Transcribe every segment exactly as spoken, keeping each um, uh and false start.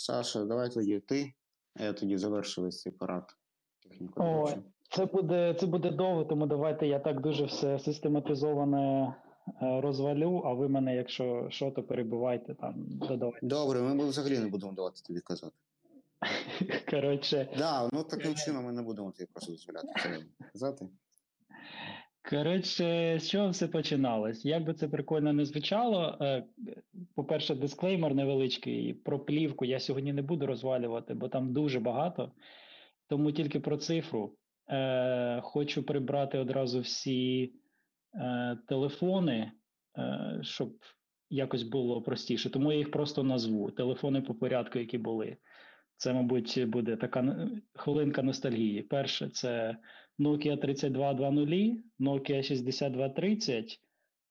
Саша, давай тоді ти. Я тоді завершую цей парад. О, це буде, це буде довго, тому давайте я так дуже все систематизоване розвалю, а ви мене, якщо що, то перебивайте там, додавайте. Добре, ми взагалі не будемо давати тобі казати. Коротше. Так, да, ну таким чином ми не будемо тобі просто дозволяти казати. Коротше, з чого все починалось? Як би це прикольно не звучало, по-перше, дисклеймер невеличкий, про плівку я сьогодні не буду розвалювати, бо там дуже багато, тому тільки про цифру. Хочу прибрати одразу всі телефони, щоб якось було простіше, тому я їх просто назву, телефони по порядку, які були. Це, мабуть, буде така хвилинка ностальгії. Перше, це Nokia тридцять два двадцять, Nokia шістдесят два тридцять,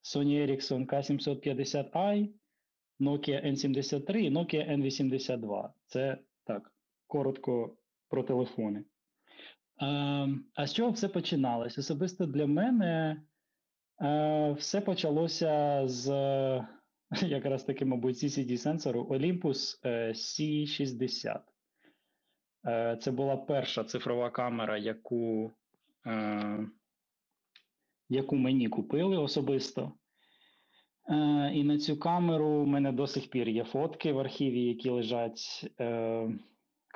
Sony Ericsson К сімсот п'ятдесят ай, Nokia Н сімдесят три, Nokia Н вісімдесят два. Це так, коротко про телефони. А, а з чого все починалось? Особисто для мене а, все почалося з... якраз таки, мабуть, Сі Сі Ді-сенсору Olympus Сі шістдесят. Це була перша цифрова камера, яку, е, яку мені купили особисто. Е, і на цю камеру в мене до сих пір є фотки в архіві, які лежать. Е,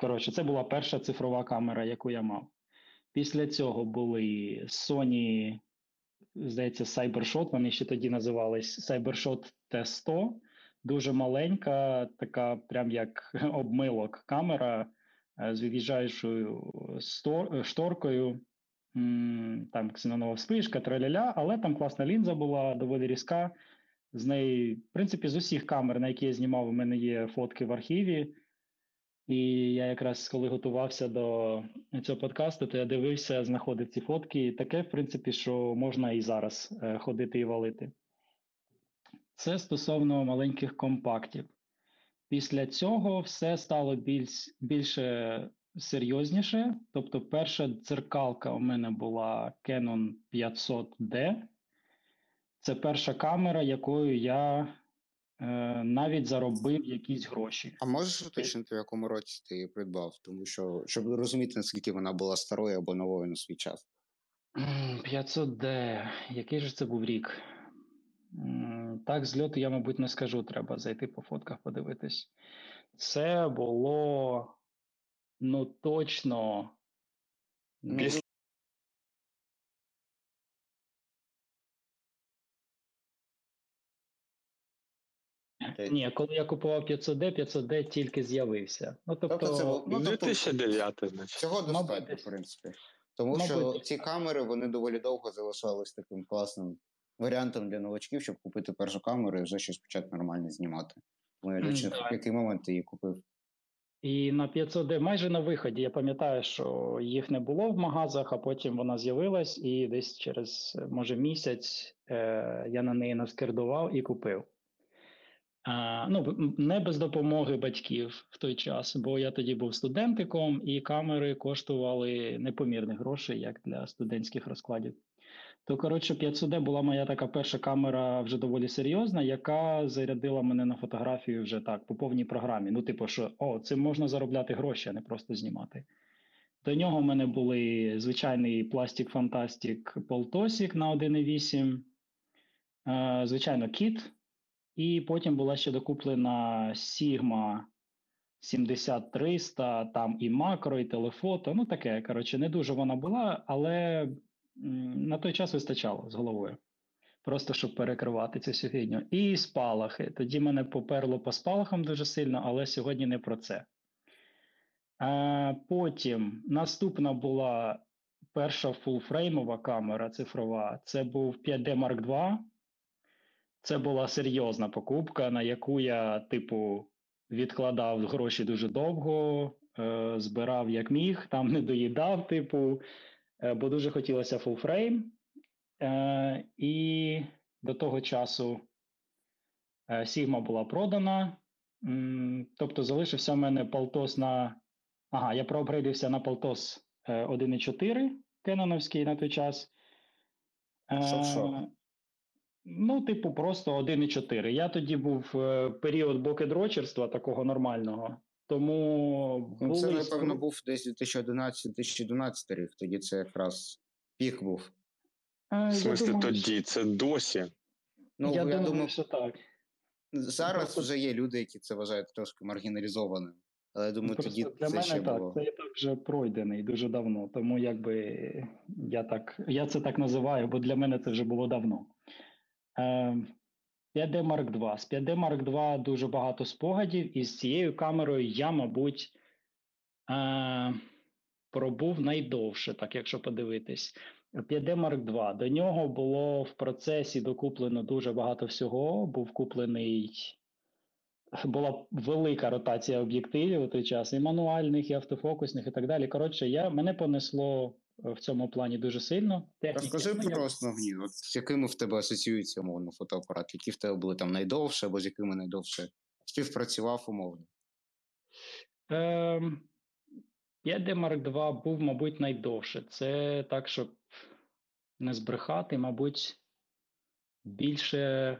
коротше, це була перша цифрова камера, яку я мав. Після цього були Sony, здається, CyberShot, вони ще тоді називались CyberShot Т сто. Дуже маленька, така прям як обмилок камера з від'їжджаючою шторкою, там ксенонова вспишка, траляля, але там класна лінза була, доволі різка. З неї, в принципі, з усіх камер, на які я знімав, у мене є фотки в архіві. І я якраз, коли готувався до цього подкасту, то я дивився, знаходив ці фотки. І таке, в принципі, що можна і зараз ходити і валити. Це стосовно маленьких компактів. Після цього все стало більш, більше серйозніше. Тобто перша дзеркалка у мене була Canon п'ятсот Ді. Це перша камера, якою я е, навіть заробив якісь гроші. А можеш уточнити, в якому році ти її придбав? Тому що, щоб розуміти, наскільки вона була старою або новою на свій час. п'ятсот Ді. Який же це був рік? Так, з льоту я, мабуть, не скажу, треба зайти по фотках подивитись. Це було, ну, точно... Після... Ні, коли я купував п'ятсот Ді, п'ятсот Ді тільки з'явився. Ну, тобто... тобто це було... ну, дві тисячі дев'ятий, значить. Цього достатньо, в принципі. Тому мабуть, що ці камери, вони доволі довго залишались таким класним варіантом для новачків, щоб купити першу камеру і вже щось почати нормально знімати. Тому я лічив, в який момент ти її купив. І на п'ятсот Ді майже на виході. Я пам'ятаю, що їх не було в магазах, а потім вона з'явилась, і десь через, може, місяць е- я на неї наскердував і купив. А, ну, не без допомоги батьків в той час, бо я тоді був студентиком, і камери коштували непомірних грошей, як для студентських розкладів. То, коротше, п'ятсот Ді була моя така перша камера вже доволі серйозна, яка зарядила мене на фотографію вже так, по повній програмі. Ну, типу, що, о, цим можна заробляти гроші, а не просто знімати. До нього в мене були звичайний Plastic Fantastic Полтосік на один вісім, звичайно, кіт, і потім була ще докуплена Sigma сімдесят триста, там і макро, і телефото, ну таке, коротше, не дуже вона була, але... На той час вистачало з головою, просто щоб перекривати цю фігню. І спалахи. Тоді мене поперло по спалахам дуже сильно, але сьогодні не про це. А потім наступна була перша фулфреймова камера цифрова. Це був п'ять Ді Марк два. Це була серйозна покупка, на яку я, типу, відкладав гроші дуже довго, е- збирав як міг, там не доїдав, типу... Бо дуже хотілося фулфрейм, е, і до того часу Sigma була продана, м, тобто залишився в мене Полтос на... Ага, я проапгрейдився на Полтос один чотири кеноновський на той час. Е, ну, типу, просто один чотири. Я тоді був період бокедрочерства такого нормального, Тому ну, це, напевно, був десь дві тисячі одинадцятий - дві тисячі дванадцятий рік, тоді це якраз пік був. А, в смислі думаю, тоді? Це досі? Ну, я, я думаю, думаю, що так. Зараз просто... вже є люди, які це вважають трошки маргіналізованим. Але я думаю, просто тоді для це мене ще так, було. Це я так вже пройдений дуже давно, тому якби я, так, я це так називаю, бо для мене це вже було давно. Е, п'ять ді Марк два. З п'ять ді Марк два дуже багато спогадів, і з цією камерою я, мабуть, е, пробув найдовше, так якщо подивитись. п'ять ді Марк два. До нього було в процесі докуплено дуже багато всього. Був куплений... Була велика ротація об'єктивів у той час. І мануальних, і автофокусних, і так далі. Коротше, я, мене понесло в цьому плані дуже сильно. Техніки. Розкажи про основні. От з якими в тебе асоціюється, умовно, фотоапарат? Які в тебе були там найдовше, або з якими найдовше співпрацював, умовно? Ем... п'ять ді Марк два був, мабуть, найдовше. Це так, щоб не збрехати, мабуть, більше...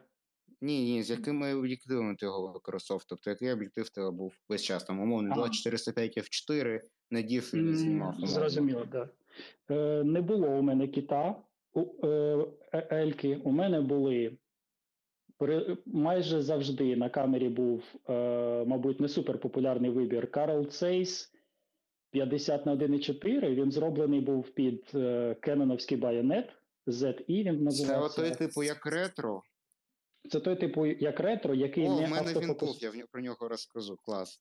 Ні, ні, з якими об'єктивами ти його використовував? Тобто, який об'єктив тебе був весь час? Там, умовно, два чотириста п'ять еф чотири, надів і не знімав. Зрозуміло, так. Е, не було у мене кита, у, е, ельки. У мене були... При, майже завжди на камері був, е, мабуть, не суперпопулярний вибір. Карл Цейс п'ятдесят на один і чотири, він зроблений був під е, кеноновський байонет зет і, він називався. Це той типу як ретро? Це той типу як ретро, який О, не автофокусується. О, в мене він був, я про нього розкажу, клас.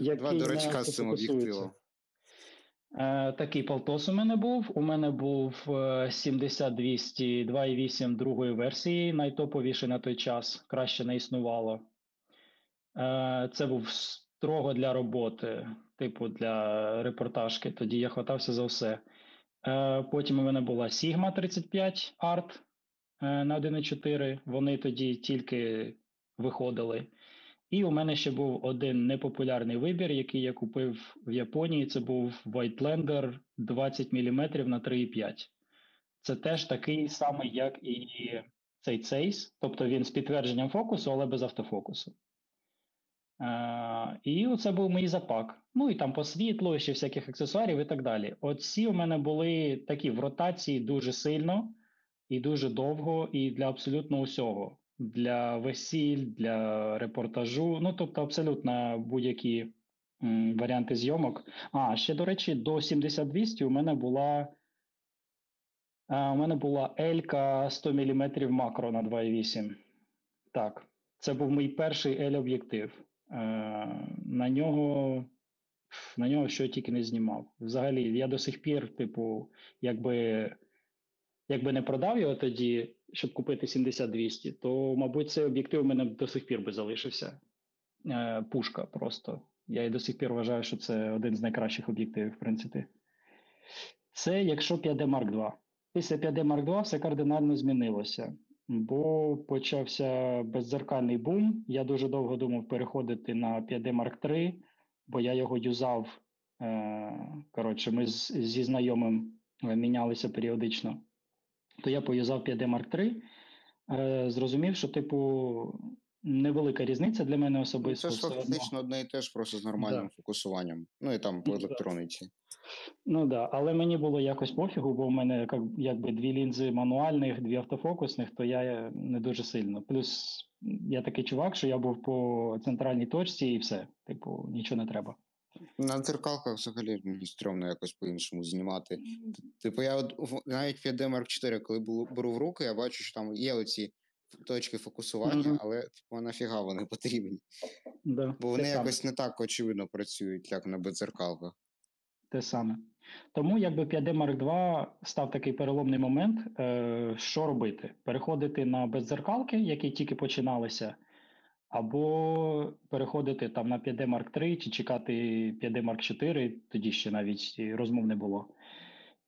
Який Два дурачка з цим об'єктивом. Е, такий полтос у мене був. У мене був сімдесят двісті два і вісім другої версії, найтоповіший на той час, краще не існувало. Е, це був строго для роботи. Типу для репортажки, тоді я хватався за все. Е, потім у мене була Sigma тридцять п'ять Art е, на один і чотири, вони тоді тільки виходили. І у мене ще був один непопулярний вибір, який я купив в Японії, це був Voigtländer двадцять міліметрів на три і п'ять. Це теж такий самий, як і цей Zeiss, тобто він з підтвердженням фокусу, але без автофокусу. Uh, і оце був мій запак. Ну і там по світлу, і ще всяких аксесуарів і так далі. Оці у мене були такі в ротації дуже сильно і дуже довго, і для абсолютно усього. Для весіль, для репортажу, ну тобто абсолютно будь-які м, варіанти зйомок. А, ще, до речі, до сімдесят двісті у мене була а, у мене була L-ка сто міліметрів макро на два і вісім. Так, це був мій перший L-об'єктив. На нього, на нього що тільки не знімав. Взагалі, я до сих пір, типу, якби, якби не продав його тоді, щоб купити сімдесят двісті, то, мабуть, цей об'єктив у мене до сих пір би залишився. Пушка просто. Я і до сих пір вважаю, що це один з найкращих об'єктивів, в принципі. Це якщо п'ять ді Марк два. Після п'ять ді Марк два все кардинально змінилося. Бо почався бездзеркальний бум. Я дуже довго думав переходити на п'ять ді Марк три, бо я його юзав. Коротше, ми зі знайомим мінялися періодично. То я поюзав п'ять ді Марк три, зрозумів, що, типу, невелика різниця для мене особисто. Це ж фактично одне і те ж, просто з нормальним да. фокусуванням. Ну і там по електроніці. Ну так, да. Але мені було якось пофігу, бо в мене якби дві лінзи мануальних, дві автофокусних, то я не дуже сильно. Плюс я такий чувак, що я був по центральній точці і все, типу, нічого не треба. На дзеркалках взагалі стрьомно якось по-іншому знімати. Типу я от, навіть п'ять ді Марк чотири, коли беру в руки, я бачу, що там є оці точки фокусування, mm-hmm. але типу, нафіга вони потрібні. Да, бо вони якось саме не так очевидно працюють, як на бездзеркалках. Те саме. Тому якби п'ять ді Марк два став такий переломний момент, е, що робити? Переходити на бездзеркалки, які тільки починалися, або переходити там на п'ять ді Марк три, чи чекати п'ять ді Марк чотири, тоді ще навіть розмов не було.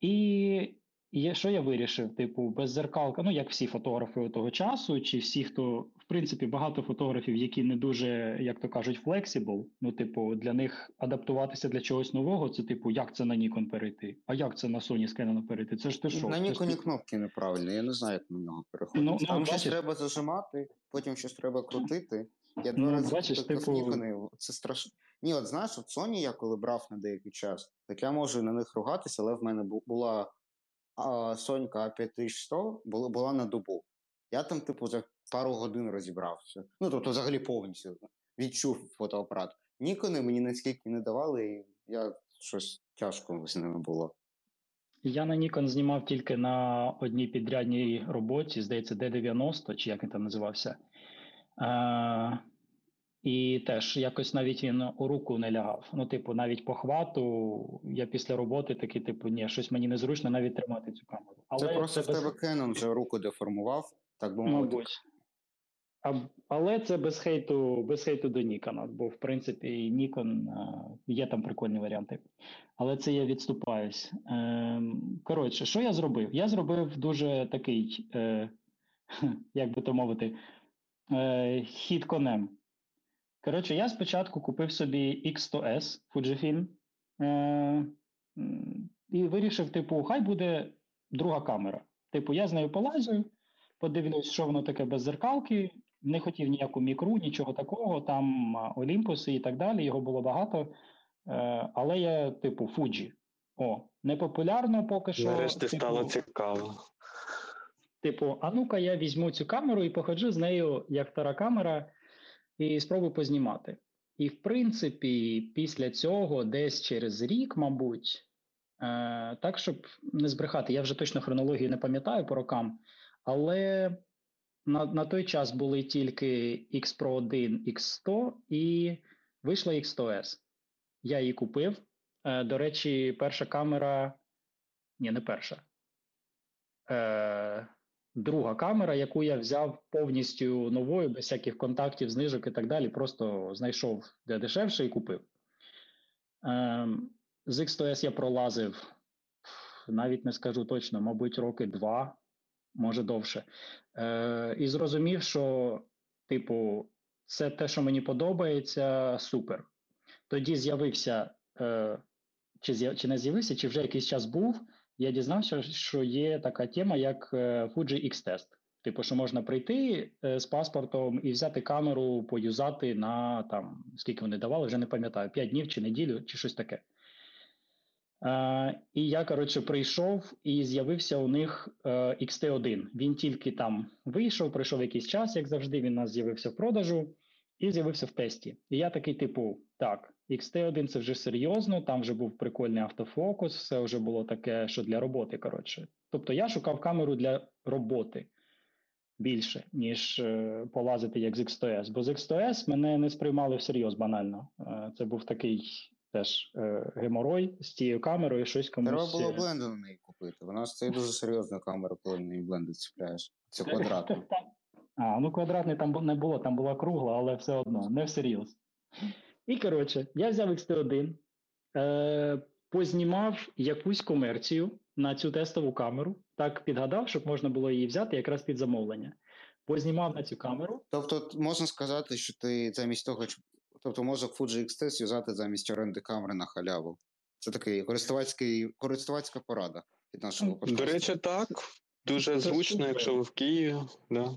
І... І що я вирішив? Типу, бездзеркалка, ну як всі фотографи того часу, чи всі, хто, в принципі, багато фотографів, які не дуже, як то кажуть, flexible, ну, типу, для них адаптуватися для чогось нового, це, типу, як це на Nikon перейти? А як це на Sony з Canon перейти? Це ж ти що? На Nikon кнопки неправильні, я не знаю, як на нього переходити. Ну, Там ну, щось треба зажимати, потім щось треба крутити, Я два ну, рази бачиш, типу... Нікони, це страшно. Ні, от знаєш, от Sony я коли брав на деякий час, так я можу на них ругатися, але в мене була а, Сонька п'ять тисяч сто, була, була на добу. Я там, типу, за пару годин розібрався. Ну, тобто, взагалі повністю відчув фотоапарат. Нікони мені наскільки не давали, і я щось тяжко з ними було. Я на Nikon знімав тільки на одній підрядній роботі, здається, ді дев'яносто, чи як він там називався. Е- і теж якось навіть він у руку не лягав. Ну, типу, навіть по хвату я після роботи такий, типу, ні, щось мені незручно навіть тримати цю камеру. Але це просто це в тебе без... Canon вже руку деформував, так би мовити. Мабуть. А, але це без хейту, без хейту до Nikon, бо, в принципі, Nikon, а, є там прикольні варіанти. Але це я відступаюсь. Е, коротше, що я зробив? Я зробив дуже такий, е, як би то мовити, е, хід конем. Коротше, я спочатку купив собі ікс сто ес Fujifilm е, і вирішив, типу, хай буде друга камера. Типу, я з нею полазю, подивлюсь, що воно таке без зеркалки. Не хотів ніяку мікру, нічого такого, там Олімпуси і так далі, його було багато. Але я, типу, Фуджі. О, непопулярно поки що. Нарешті типу, стало цікаво. Типу, а ну-ка я візьму цю камеру і походжу з нею, як стара камера, і спробую познімати. І, в принципі, після цього, десь через рік, мабуть, так, щоб не збрехати, я вже точно хронологію не пам'ятаю по рокам, але... На, на той час були тільки ікс про один, ікс сто і вийшла ікс сто ес. Я її купив. Е, до речі, перша камера... Ні, не перша. Е, друга камера, яку я взяв повністю новою, без всяких контактів, знижок і так далі. Просто знайшов де дешевше і купив. Е, з ікс сто ес я пролазив, навіть не скажу точно, мабуть, роки два. Може довше. Е, і зрозумів, що, типу, це те, що мені подобається, супер. Тоді з'явився, е, чи, з'яв, чи не з'явився, чи вже якийсь час був, я дізнався, що є така тема, як Fuji X-Test. Типу, що можна прийти з паспортом і взяти камеру, поюзати на, там, скільки вони давали, вже не пам'ятаю, п'ять днів чи неділю, чи щось таке. Uh, і я, коротше, прийшов і з'явився у них uh, ікс ти один. Він тільки там вийшов, пройшов якийсь час, як завжди, він у нас з'явився в продажу і з'явився в тесті. І я такий, типу, так, ікс ти один це вже серйозно, там вже був прикольний автофокус, все вже було таке, що для роботи, коротше. Тобто я шукав камеру для роботи більше, ніж uh, полазити як з ікс сто ес. Бо з ікс сто ес мене не сприймали всерйоз банально. Uh, це був такий... Теж е, геморой з цією камерою, щось комусь... Треба було бленду на неї купити. Вона ж це дуже серйозна камера, коли на неї бленду ціпляєш. Це квадратна. А, ну квадратний там не було, там була кругла, але все одно, не всерйоз. І, коротше, я взяв ікс ти один, е, познімав якусь комерцію на цю тестову камеру, так підгадав, щоб можна було її взяти якраз під замовлення. Познімав на цю камеру. Тобто, можна сказати, що ти замість того, що Тобто може Fuji ікс ти зв'язати замість оренди камери на халяву. Це такий користувацька порада від нашого подкасту. До речі, так. Дуже це зручно, супер. Якщо ви в Києві. Да.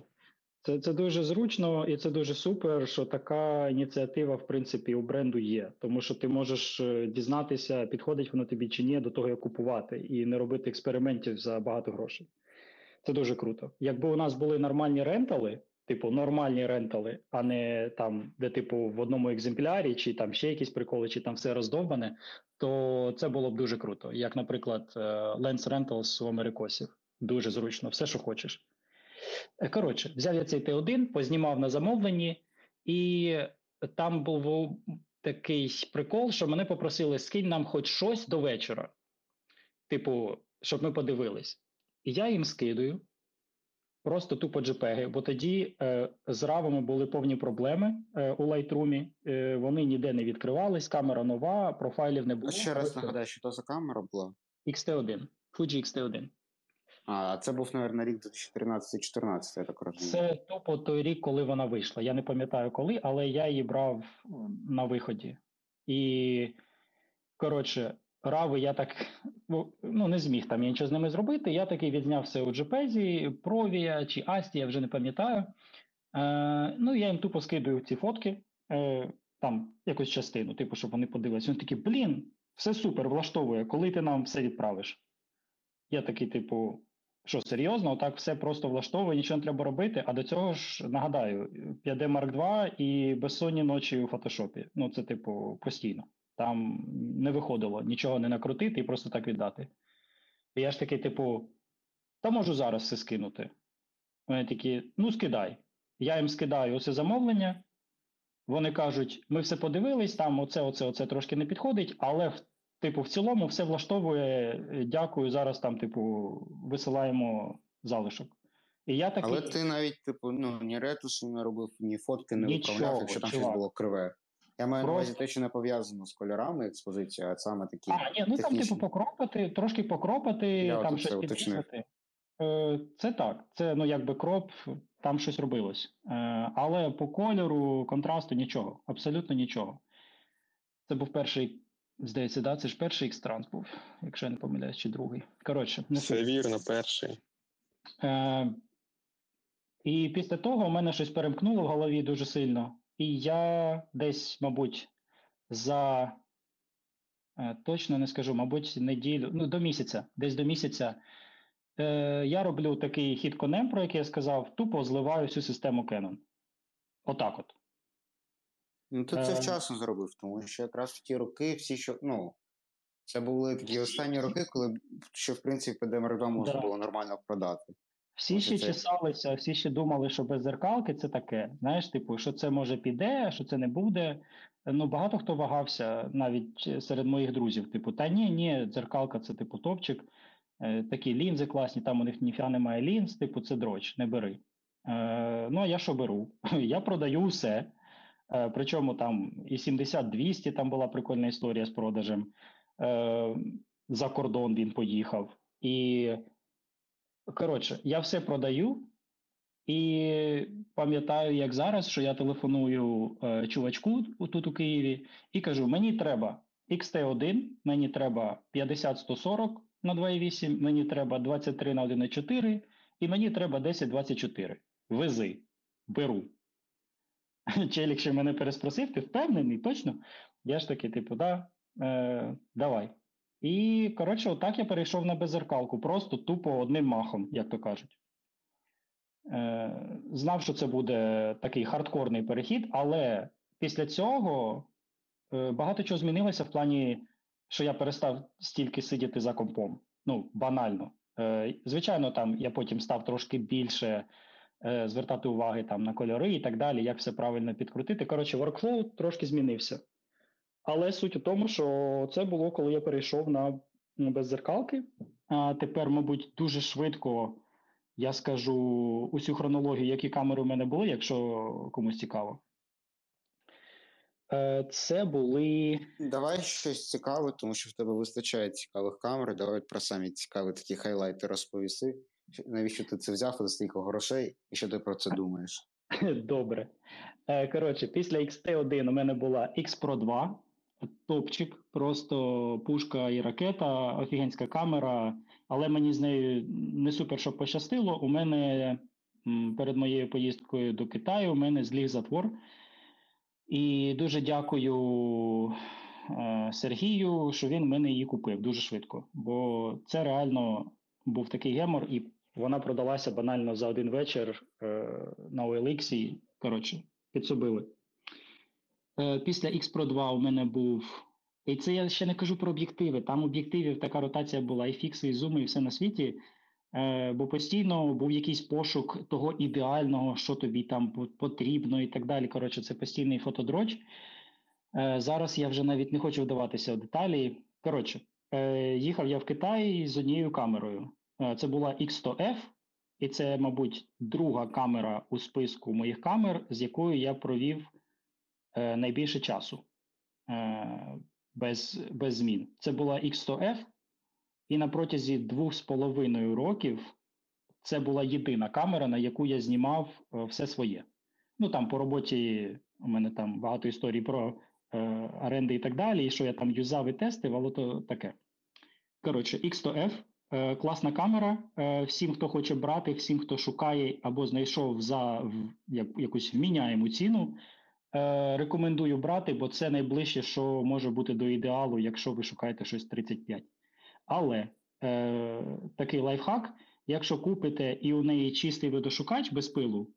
Це, це дуже зручно і це дуже супер, що така ініціатива, в принципі, у бренду є. Тому що ти можеш дізнатися, підходить воно тобі чи ні, до того, як купувати. І не робити експериментів за багато грошей. Це дуже круто. Якби у нас були нормальні рентали, типу, нормальні рентали, а не там, де, типу, в одному екземплярі, чи там ще якісь приколи, чи там все роздовбане, то це було б дуже круто. Як, наприклад, Lens Rentals у америкосів. Дуже зручно, все, що хочеш. Коротше, взяв я цей Т один, познімав на замовленні, і там був такий прикол, що мене попросили, скинь нам хоч щось до вечора. Типу, щоб ми подивились. І я їм скидаю. Просто тупо джепеги, бо тоді е, з равами були повні проблеми е, у Lightroom, е, вони ніде не відкривались, камера нова, профайлів не було. А ще раз нагадаю, що то за камера була? ікс ти один, Fuji ікс ти один. А, це був, мабуть, рік дві тисячі тринадцятий-чотирнадцятий, я так розумію. Це тупо той рік, коли вона вийшла. Я не пам'ятаю коли, але я її брав на виході. І, коротше... Рави я так, ну, не зміг там я нічого з ними зробити. Я такий відзняв все у джепезі, Провія чи Асті, я вже не пам'ятаю. Е, ну, я їм тупо скидаю ці фотки, е, там якусь частину, типу, щоб вони подивилися. Вони такі, блін, все супер, влаштовує, коли ти нам все відправиш? Я такий, типу, що, серйозно? Отак все просто влаштовує, нічого не треба робити, а до цього ж, нагадаю, п'ять Ді Марк два і безсонні ночі у фотошопі. Ну, це, типу, постійно. Там не виходило нічого не накрутити і просто так віддати. І я ж такий, типу, та можу зараз все скинути. Вони такі, ну, скидай. Я їм скидаю оце замовлення, вони кажуть, ми все подивились, там оце, оце, оце трошки не підходить, але, типу, в цілому все влаштовує, дякую, зараз там, типу, висилаємо залишок. І я такий, але ти навіть, типу, ну, ні ретуші не робив, ні фотки не нічого, виправляв, якщо там чувак. Щось було криве. Я маю просто на увазі те, що не пов'язано з кольорами експозиції, а саме такі а, ні, ну технічні. Там, типу, покропати, трошки покропати, я там щось підписати. Це так, це, ну, якби кроп, там щось робилось. Але по кольору, контрасту нічого, абсолютно нічого. Це був перший, здається, да, це ж перший X-Trans був, якщо я не помиляюсь, чи другий. Коротше. Не все вірно, перший. І після того у мене щось перемкнуло в голові дуже сильно. І я десь, мабуть, за, точно не скажу, мабуть, неділю, ну, до місяця, десь до місяця, Е, я роблю такий хід конем, про який я сказав, тупо зливаю всю систему Canon. Отак от. Ну, ти це е... вчасно зробив, тому що якраз в ті роки всі, що, ну, це були такі останні роки, коли, що, в принципі, Ді Марк два можна да. було нормально продати. Всі Ось ще це... чесалися, всі ще думали, що без зеркалки це таке, знаєш, типу, що це може піде, що це не буде. Ну, багато хто вагався, навіть серед моїх друзів, типу, та ні, ні, дзеркалка це, типу, топчик. Такі лінзи класні, там у них ніфіга немає лінз, типу це дроч, не бери. Е, ну, а я що беру? Я продаю усе. Е, причому там і сімдесят двісті, там була прикольна історія з продажем. Е, за кордон він поїхав. І, коротше, я все продаю. І пам'ятаю, як зараз, що я телефоную е, чувачку тут у Києві і кажу, мені треба ікс-ті один, мені треба п'ятдесят сто сорок, на два вісім, мені треба двадцять три на один чотири, і мені треба десять двадцять чотири. Вези, беру. Челік ще мене переспросив, ти впевнений, точно? Я ж такий, типу, да, е, давай. І, коротше, отак я перейшов на беззеркалку, просто тупо одним махом, як то кажуть. Е, знав, що це буде такий хардкорний перехід, але після цього е, багато чого змінилося в плані, що я перестав стільки сидіти за компом. Ну, банально. Е, звичайно, там я потім став трошки більше е, звертати уваги там, на кольори і так далі, як все правильно підкрутити. Коротше, воркфлоу трошки змінився. Але суть у тому, що це було, коли я перейшов на беззеркалки. А тепер, мабуть, дуже швидко я скажу усю хронологію, які камери в мене були, якщо комусь цікаво. Це були... Давай щось цікаве, тому що в тебе вистачає цікавих камер. Давай про самі цікаві такі хайлайти розповіси. Навіщо ти це взяв до стільки грошей? І що ти про це думаєш? Добре. Коротше, після ікс-ті один у мене була ікс-про два. Топчик, просто пушка і ракета, офігенська камера. Але мені з нею не супер, що пощастило. У мене перед моєю поїздкою до Китаю у мене зліг затвор. І дуже дякую е, Сергію, що він мене її купив дуже швидко. Бо це реально був такий гемор, і вона продалася банально за один вечір е, на о ел ікс. Коротше, підсобили. Е, після ікс-про два у мене був... І це я ще не кажу про об'єктиви. Там об'єктивів така ротація була, і фікси, і зуми, і все на світі. Е, бо постійно був якийсь пошук того ідеального, що тобі там потрібно і так далі. Коротше, це постійний фотодроч. Е, зараз я вже навіть не хочу вдаватися в деталі. Коротше, е, їхав я в Китай з однією камерою. Е, це була ікс сто еф, і це, мабуть, друга камера у списку моїх камер, з якою я провів е, найбільше часу е, без, без змін. Це була ікс сто еф. І на протязі двох з половиною років це була єдина камера, на яку я знімав все своє. Ну, там по роботі у мене там багато історій про е, оренди і так далі, і що я там юзав і тестив, але то таке. Коротше, ікс сто еф, Класна камера. Всім, хто хоче брати, всім, хто шукає або знайшов за якусь вміняєму ціну, рекомендую брати, бо це найближче, що може бути до ідеалу, якщо ви шукаєте щось тридцять п'ять. Але такий лайфхак, якщо купите і у неї чистий видошукач без пилу,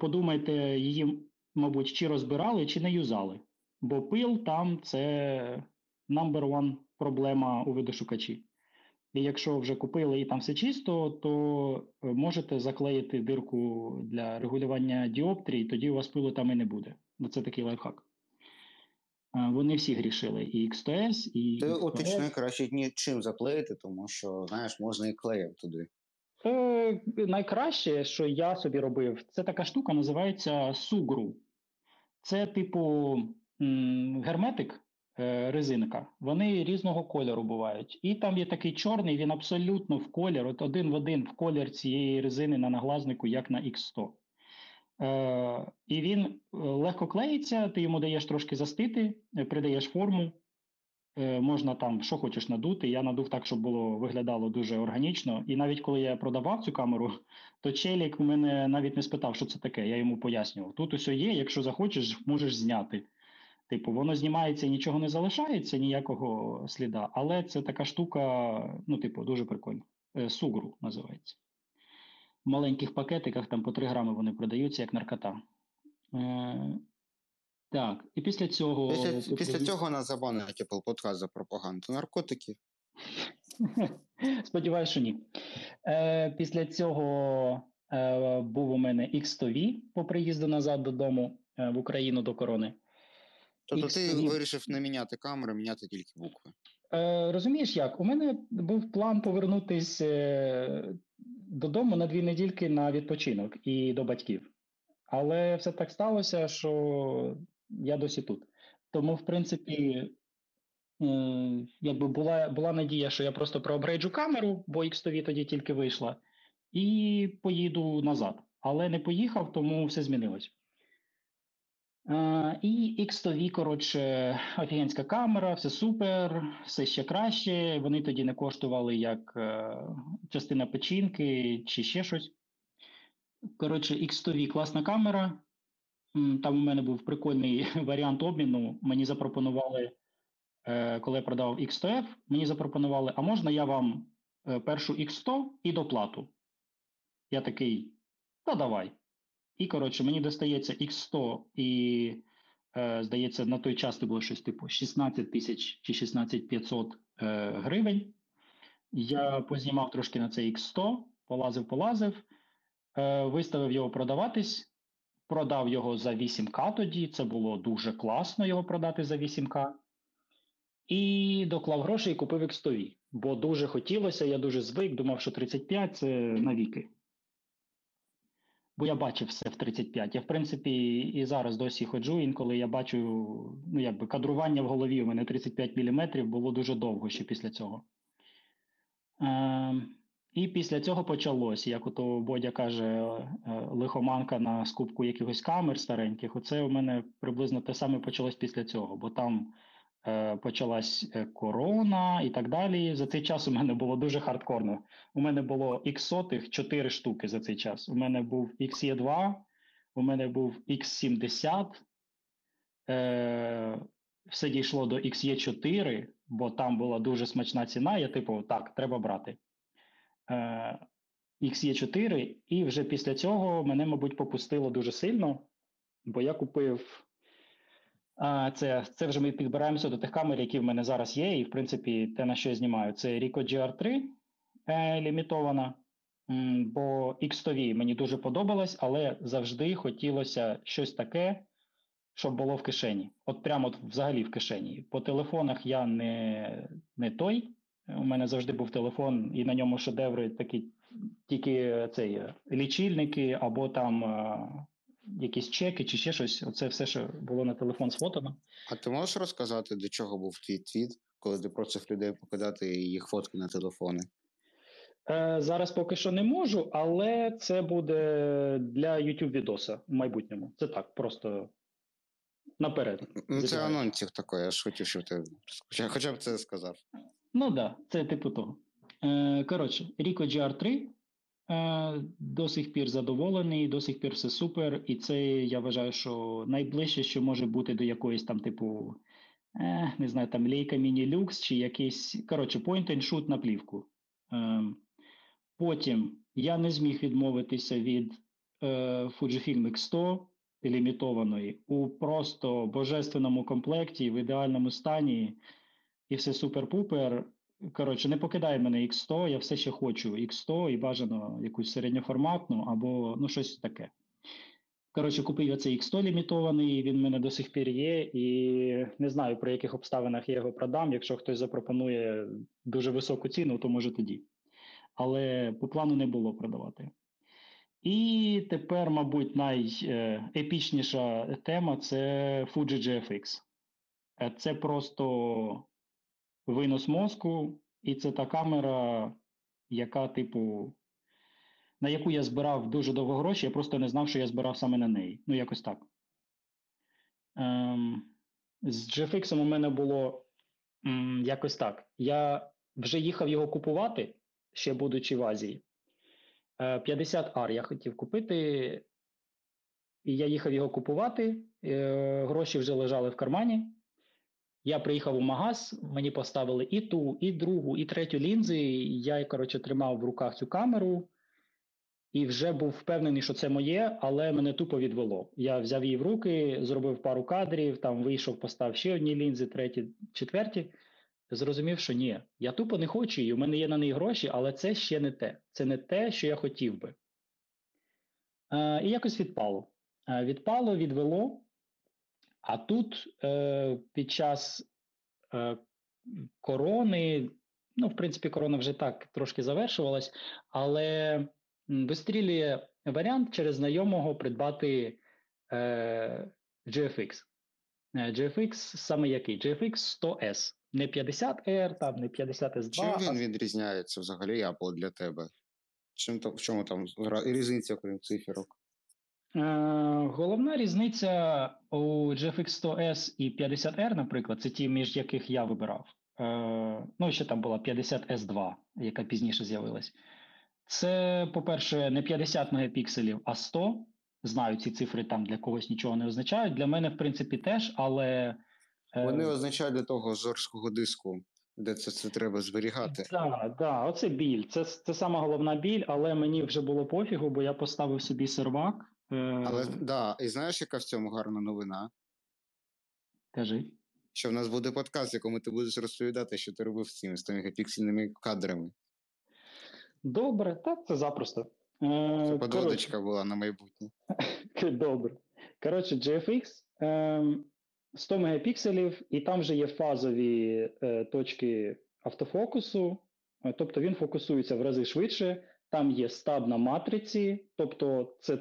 подумайте, її, мабуть, чи розбирали, чи не юзали. Бо пил там – це number one проблема у видошукачі. І якщо вже купили і там все чисто, то можете заклеїти дирку для регулювання діоптрій, тоді у вас пилу там і не буде. Це такий лайфхак. Вони всі грішили. І ікс сто ес, і ти уточни, краще нічим заклеїти, тому що, знаєш, можна і клеєм туди. Е, найкраще, що я собі робив, це така штука, називається сугру. Це типу м- герметик, резинка. Вони різного кольору бувають. І там є такий чорний, він абсолютно в колір, от один в один в колір цієї резини на наглазнику, як на ікс сто. Е, і він легко клеїться, ти йому даєш трошки застити, придаєш форму, е, можна там що хочеш надути. Я надув так, щоб було, виглядало дуже органічно. І навіть коли я продавав цю камеру, то челік мене навіть не спитав, що це таке. Я йому пояснював. Тут усе є, якщо захочеш, можеш зняти. Типу, воно знімається і нічого не залишається, ніякого сліда, але це така штука, ну, типу, дуже прикольна. Сугру називається. В маленьких пакетиках, там по три грами вони продаються, як наркота. Е- так, і після цього... Після, типу, після цього нас забанять, типу, подкаст за пропаганду наркотиків. Сподіваюсь, що ні. Е- після цього е- був у мене ікс сто ві по приїзду назад додому е- в Україну до корони. Тобто ти вирішив не міняти камеру, міняти тільки букви. Е, розумієш як? У мене був план повернутися е, додому на дві недільки на відпочинок і до батьків. Але все так сталося, що я досі тут. Тому, в принципі, е, якби була, була надія, що я просто проапгрейджу камеру, бо ікс сто ві тоді тільки вийшла, і поїду назад. Але не поїхав, тому все змінилось. Uh, і ікс сто ві, коротше, офігенська камера, все супер, все ще краще. Вони тоді не коштували як uh, частина печінки чи ще щось. Коротше, ікс сто ві класна камера. Там у мене був прикольний варіант обміну. Мені запропонували, uh, коли я продав ікс сто еф, мені запропонували, а можна я вам першу ікс сто і доплату? Я такий, та давай. І, коротше, мені достається ікс сто і, е, здається, на той час це було щось типу шістнадцять тисяч чи шістнадцять тисяч п'ятсот е, гривень. Я познімав трошки на цей ікс сто, полазив-полазив, е, виставив його продаватись, продав його за вісім ка тоді, це було дуже класно його продати за вісім ка. І доклав гроші і купив ікс сто ві, бо дуже хотілося, я дуже звик, думав, що тридцять п'ять – це навіки. Бо я бачив все в тридцять п'ять. Я, в принципі, і зараз досі ходжу, інколи я бачу, ну, якби, кадрування в голові у мене тридцять п'ять міліметрів було дуже довго ще після цього. Е, і після цього почалось, як ото Бодя каже, лихоманка на скупку якихось камер стареньких, оце у мене приблизно те саме почалось після цього, бо там е, почалась корона і так далі. За цей час у мене було дуже хардкорно. У мене було ікс сто чотири штуки за цей час. У мене був ікс і два, у мене був ікс сімдесят, е- все дійшло до ікс і чотири, бо там була дуже смачна ціна, я типу, так, треба брати. Е- ікс і чотири, і вже після цього мене, мабуть, попустило дуже сильно, бо я купив... А, це, це вже ми підбираємося до тих камер, які в мене зараз є, і, в принципі, те, на що я знімаю, це Ricoh джі ар три, е, лімітована, бо ікс сто ві мені дуже подобалось, але завжди хотілося щось таке, щоб було в кишені. От прямо от взагалі в кишені. По телефонах я не, не той, у мене завжди був телефон, і на ньому шедеври такі, тільки цей, лічильники або там... якісь чеки чи ще щось. Оце все, що було на телефон сфотано. А ти можеш розказати, до чого був твій твіт, коли ти просив людей покидати їх фотки на телефони? Е, зараз поки що не можу, але це буде для YouTube-відоса в майбутньому. Це так, просто наперед. Ну, це анонсів такий, я ж хотів, щоб ти... Хоча б це сказав. Ну так, да, це типу того. Коротше, Ricoh джі ар три, до сих пір задоволений, до сих пір все супер, і це, я вважаю, що найближче, що може бути до якоїсь там, типу, не знаю, там, лейка міні-люкс, чи якийсь, коротше, point-and-shoot на плівку. Потім я не зміг відмовитися від Fujifilm ікс сто лімітованої у просто божественному комплекті, в ідеальному стані, і все супер-пупер. Коротше, не покидай мене ікс сто, я все ще хочу ікс сто і бажано якусь середньоформатну або, ну, щось таке. Коротше, купив я цей ікс сто лімітований, він в мене до сих пір є, і не знаю, при яких обставинах я його продам. Якщо хтось запропонує дуже високу ціну, то може тоді. Але по плану не було продавати. І тепер, мабуть, найепічніша тема – це Fuji джі еф ікс. Це просто винос мозку, і це та камера, яка, типу, на яку я збирав дуже довго гроші, я просто не знав, що я збирав саме на неї. Ну, якось так. Ем, з джі еф ікс у мене було м, якось так. Я вже їхав його купувати, ще будучи в Азії. Е, п'ятдесят ар я хотів купити, і я їхав його купувати, е, гроші вже лежали в кармані. Я приїхав у магаз, мені поставили і ту, і другу, і третю лінзи. Я, коротше, тримав в руках цю камеру і вже був впевнений, що це моє, але мене тупо відвело. Я взяв її в руки, зробив пару кадрів, там вийшов, поставив ще одні лінзи, треті, четверті. Зрозумів, що ні, я тупо не хочу її, у мене є на неї гроші, але це ще не те. Це не те, що я хотів би. Е, і якось відпало. Е, відпало, відвело. А тут е, під час е, корони, ну, в принципі, корона вже так трошки завершувалась, але вистрілює варіант через знайомого придбати е, джі еф ікс. джі еф ікс саме який? джі еф ікс сто ес. Не п'ятдесят ар, там, не п'ятдесят ес два. Чим він а... відрізняється взагалі, Apple, для тебе? Чим, в чому там різниця, окрім циферок? Головна різниця у джі еф ікс сто ес і п'ятдесят ар, наприклад, це ті, між яких я вибирав. Ну, ще там була п'ятдесят ес два, яка пізніше з'явилась. Це, по-перше, не п'ятдесят мегапікселів, а сто. Знаю, ці цифри там для когось нічого не означають. Для мене, в принципі, теж, але... Вони означають для того жорсткого диску, де це, це треба зберігати. Так, так, оце біль. Це, це сама головна біль, але мені вже було пофігу, бо я поставив собі сервак. Але, так, да, і знаєш, яка в цьому гарна новина? Кажи. Що в нас буде подкаст, в якому ти будеш розповідати, що ти робив з цими сто мегапіксельними кадрами. Добре, так, це запросто. Це подводочка Коротше. була на майбутнє. Добре. Коротше, джі еф ікс сто мегапікселів, і там вже є фазові точки автофокусу, тобто він фокусується в рази швидше, там є стаб на матриці, тобто це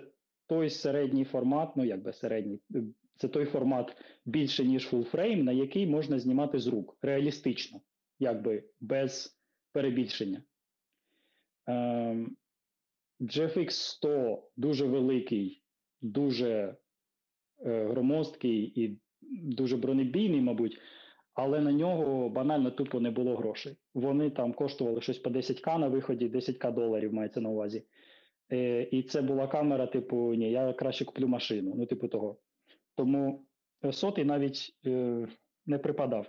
той середній формат, ну якби середній, це той формат більше, ніж фулфрейм, на який можна знімати з рук, реалістично, якби без перебільшення. Ем, джі еф ікс сто дуже великий, дуже е, громоздкий і дуже бронебійний, мабуть, але на нього банально тупо не було грошей. Вони там коштували щось по десять тисяч на виході, десять тисяч доларів мається на увазі. І це була камера, типу, ні, я краще куплю машину, ну, типу того. Тому сотий навіть е, не припадав.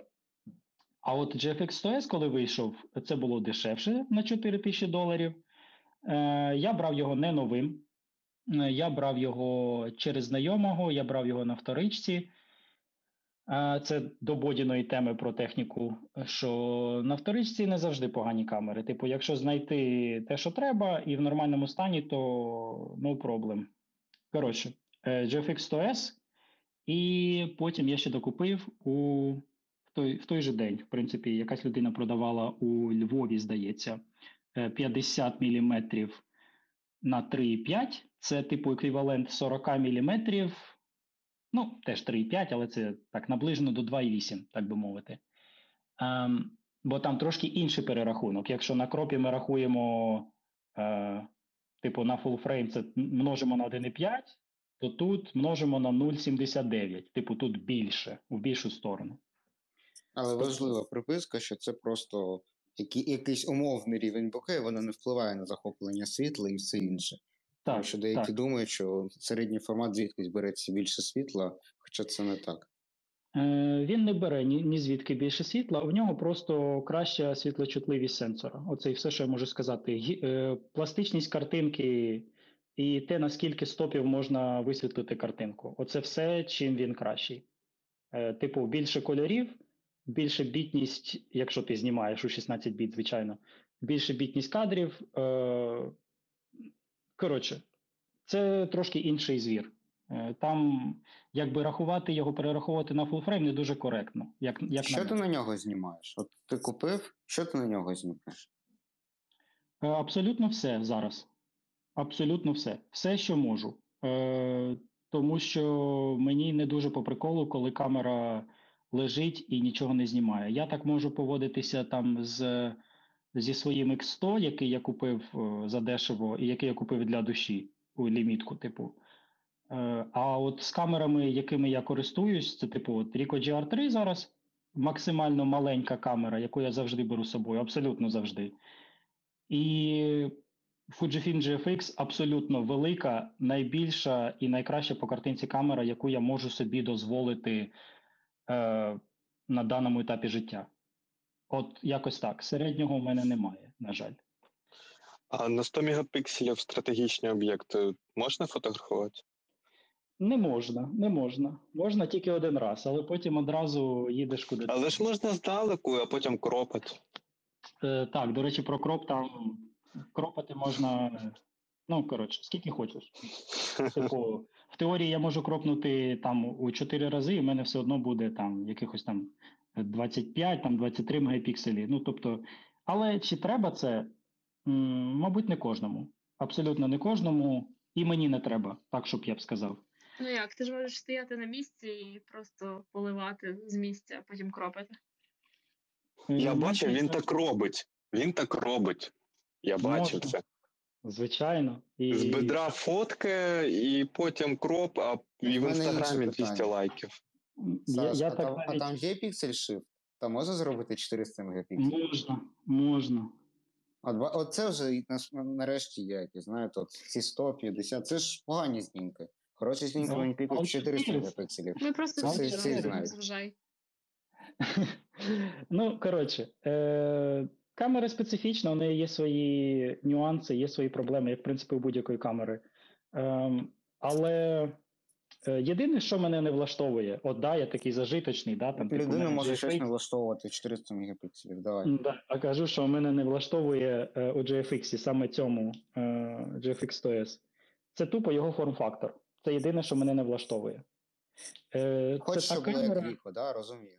А от джі еф ікс сто ес, коли вийшов, це було дешевше на чотири тисячі доларів. Е, я брав його не новим, я брав його через знайомого, я брав його на вторичці. Е, це до Бодіної теми про техніку, що на вторичці не завжди погані камери. Типу, якщо знайти те, що треба, і в нормальному стані, то no problem. Коротше, джі еф ікс сто ес, і потім я ще докупив у в той, в той же день, в принципі, якась людина продавала у Львові, здається, п'ятдесят міліметрів на три і п'ять. Це, типу, еквівалент сорок міліметрів, ну, теж три і п'ять, але це так наближено до два і вісім, так би мовити. Ем, бо там трошки інший перерахунок. Якщо на кропі ми рахуємо, е, типу, на фулфрейм це множимо на один і п'ять, то тут множимо на нуль цілих сімдесят дев'ять. Типу, тут більше, в більшу сторону. Але важлива приписка, що це просто які, якийсь умовний рівень боке, воно не впливає на захоплення світла і все інше. Так, тому що деякі так. думають, що середній формат звідкись береться більше світла, хоча це не так. Він не бере ні, ні звідки більше світла, в нього просто краща світлочутливість сенсора. Оце і все, що я можу сказати. Пластичність картинки і те, наскільки стопів можна висвітлити картинку. Оце все, чим він кращий. Типу, більше кольорів, більше бітність, якщо ти знімаєш у шістнадцять біт, звичайно, більше бітність кадрів. Коротше, це трошки інший звір. Там, якби рахувати його, перераховувати на фулфрейм не дуже коректно. Як, як що на ти на нього знімаєш? От ти купив, що ти на нього знімаєш? Абсолютно все зараз. Абсолютно все. Все, що можу. Тому що мені не дуже по приколу, коли камера лежить і нічого не знімає. Я так можу поводитися там з, зі своїм ікс сто, який я купив задешево і який я купив для душі у лімітку, типу. А от з камерами, якими я користуюсь, це типу от Ricoh джі ар три зараз, максимально маленька камера, яку я завжди беру з собою, абсолютно завжди. І Fujifilm джі еф ікс абсолютно велика, найбільша і найкраща по картинці камера, яку я можу собі дозволити е, на даному етапі життя. От якось так. Середнього в мене немає, на жаль. А на сто мегапікселів стратегічні об'єкти можна фотографувати? Не можна, не можна. Можна тільки один раз, але потім одразу їдеш куди. Але ж можна здалеку, а потім кропати. Е, так, до речі, про кроп там... Кропати можна, ну, коротше, скільки хочеш. Типу, в теорії я можу кропнути там у чотири рази, і в мене все одно буде там якихось там двадцять п'ять, двадцять три мегапікселі. Ну, тобто, але чи треба це? М- мабуть, не кожному. Абсолютно не кожному. І мені не треба, так, щоб я б сказав. Ну як, ти ж можеш стояти на місці і просто поливати з місця, а потім кропити. Я бачив, він так робить. Він так робить. Я бачив це. Звичайно. І... З бедра фотки, і потім кроп, а і в Інстаграмі двісті лайків. Зараз, я, я а, так там, навіть... а там є піксель-шифт? Там можна зробити чотириста мегапікселів? Можна, можна. От це вже нарешті є, які, знаєте, от ці сто п'ятдесят, це ж погані знімки. Хороші знімки, вони пікають чотириста мегапікселів. Ми просто всі, всі знають. Зважай. Ну, коротше, е- камера специфічна, у неї є свої нюанси, є свої проблеми, як, в принципі, у будь-якої камери. Ем, але єдине, що мене не влаштовує, от, да, я такий зажиточний, да, там... Людина типу, може щось не влаштовувати, чотириста мегапікселів, давай. Да, а кажу, що мене не влаштовує е, у джі еф ікс, саме цьому е, джі еф ікс сто ес. Це тупо його форм-фактор. Це єдине, що мене не влаштовує. Е, Хоч, щоб камера... була як Ricoh, да, розумію.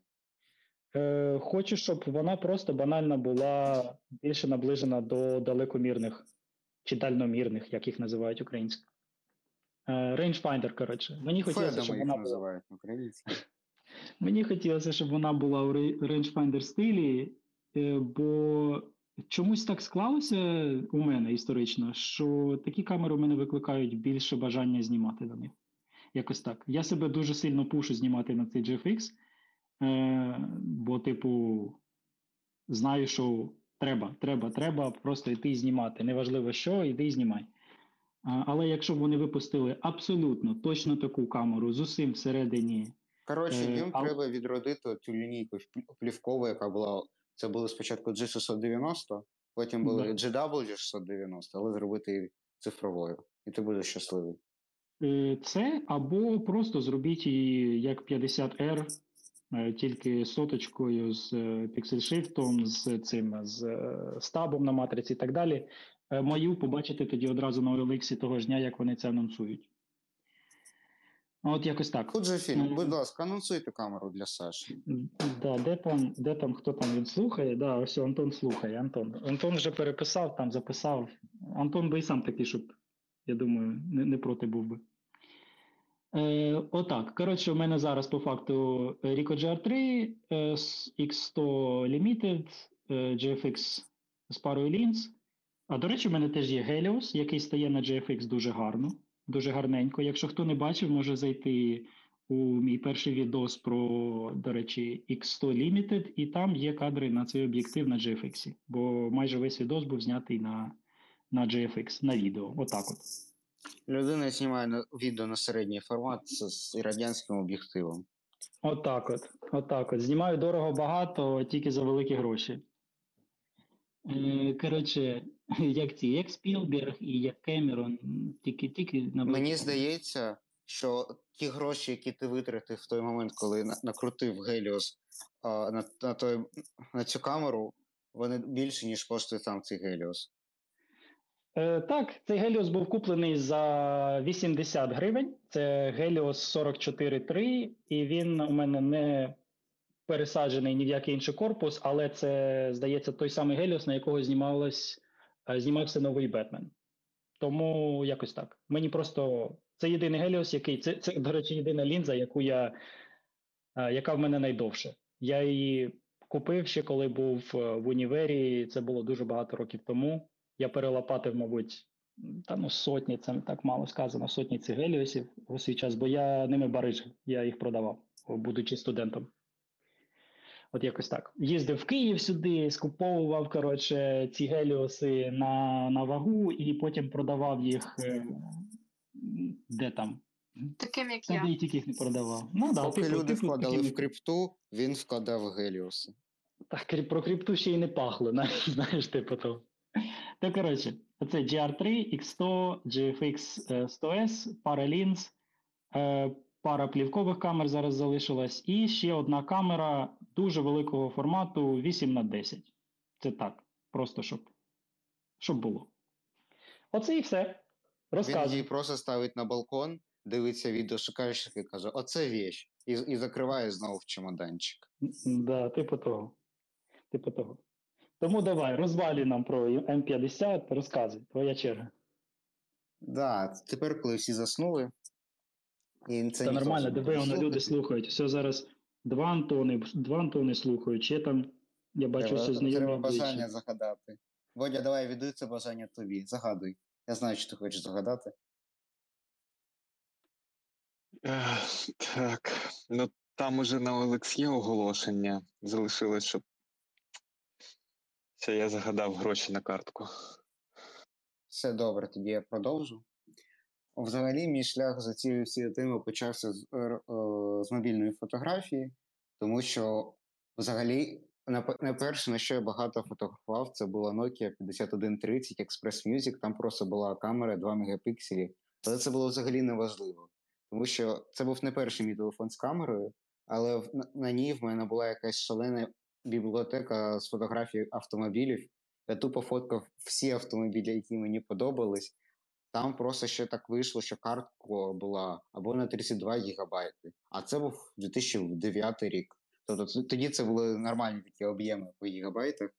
Хочу, щоб вона просто банально була більше наближена до далекомірних чи дальномірних, як їх називають українські. Rangefinder, коротше. Мені хотілося, щоб вона була... Мені хотілося, щоб вона була у rangefinder стилі, бо чомусь так склалося у мене історично, що такі камери у мене викликають більше бажання знімати на них. Якось так. Я себе дуже сильно пушу знімати на цей джі еф ікс. Е, бо, типу, знаю, що треба, треба, треба просто йти і знімати. Неважливо що, йди і знімай. Е, але якщо б вони випустили абсолютно точно таку камеру з усім всередині... Коротше, е, їм а... треба відродити цю лінійку плівкову, яка була... Це було спочатку джі шістсот дев'яносто, потім було да. джі дабл ю шістсот дев'яносто, але зробити її цифровою. І ти будеш щасливий. Е, це або просто зробіть її як п'ятдесят ер... тільки соточкою з піксель-шифтом, з цим, з стабом на матриці і так далі. Мою побачити тоді одразу на Олексі того ж дня, як вони це анонсують. От якось так. Fujifilm, будь ласка, анонсуйте камеру для Саші. Да, де там, де там, хто там він слухає? Да, ось Антон слухає, Антон. Антон вже переписав, там записав. Антон би і сам такий, щоб, я думаю, не, не проти був би. Е, отак. Коротше, у мене зараз по факту Ricoh джі ар три, ікс сто Limited, джі еф ікс з парою лінз. А, до речі, у мене теж є Helios, який стає на джі еф ікс дуже гарно, дуже гарненько. Якщо хто не бачив, може зайти у мій перший відос про, до речі, ікс сто Limited, і там є кадри на цей об'єктив на джі еф ікс, бо майже весь відос був знятий на, на джі еф ікс, на відео, отак от. Людина знімає відео на середній формат з радянським об'єктивом. Отак от, отак от. Знімаю дорого-багато, тільки за великі гроші. Коротше, як ці, як Спілберг і як Кемерон, тільки, тільки... на великі. Мені здається, що ті гроші, які ти витратив в той момент, коли накрутив Геліос на, на, той, на цю камеру, вони більше, ніж коштує там цей Геліос. Е, так, цей Геліос був куплений за вісімдесят гривень. Це Геліос сорок чотири три, і він у мене не пересаджений ні в який інший корпус, але це, здається, той самий Геліос, на якого знімалось, знімався новий Бетмен. Тому якось так. Мені просто... Це єдиний Геліос, який... Це, це, до речі, єдина лінза, яку я... яка в мене найдовше. Я її купив ще, коли був в універі, це було дуже багато років тому. Я перелопатив, мабуть, та, ну, сотні, це не так мало сказано, сотні цих Геліосів у свій час, бо я ними барижив, я їх продавав, будучи студентом. От якось так. Їздив в Київ сюди, скуповував, коротше, ці Геліоси на, на вагу, і потім продавав їх... Де там? Таким, як я. Де і тільки їх не продавав. Ну, да, поки люди вкладали в крипту, він вкладав геліоси. Так, про крипту ще й не пахло, навіть, знаєш, типу того. Так, коротше, це джі ар три, ікс сто, джі еф ікс сто ес, пара лінз, пара плівкових камер зараз залишилась, і ще одна камера дуже великого формату вісім на десять. Це так, просто щоб, щоб було. Оце і все. Розказує. Він її просто ставить на балкон, дивиться відео шукаючих і каже, оце віч, і, і закриває знову в чемоданчик. Да, типу того. Типу того. Тому давай, розвалюй нам про М п'ятдесят, розказуй, твоя черга. Да, тепер, коли всі заснули. І це, це нормально, диви, воно люди слухають. Все зараз два Антони, два Антони слухають, ще там, я бачу, треба, все знайомі. Треба бажання вічі. Загадати. Водя, давай, відуй це бажання тобі, загадуй. Я знаю, що ти хочеш загадати. Uh, так, ну там уже на Олекс є оголошення. Залишилось, щоб це я загадав гроші на картку. Все добре, тоді я продовжу. Взагалі, мій шлях за цією всією темою почався з, о, з мобільної фотографії, тому що взагалі найперше, на що я багато фотографував, це була Nokia п'ятдесят один тридцять Express Music, там просто була камера два мегапікселі, але це було взагалі неважливо, тому що це був не перший мій телефон з камерою, але в, на ній в мене була якась шалена бібліотека з фотографій автомобілів, я тупо фоткав всі автомобілі, які мені подобались, там просто ще так вийшло, що картка була або на тридцять два гігабайти, а це був дві тисячі дев'ятий рік. Тобто тоді це були нормальні такі об'єми по гігабайтах,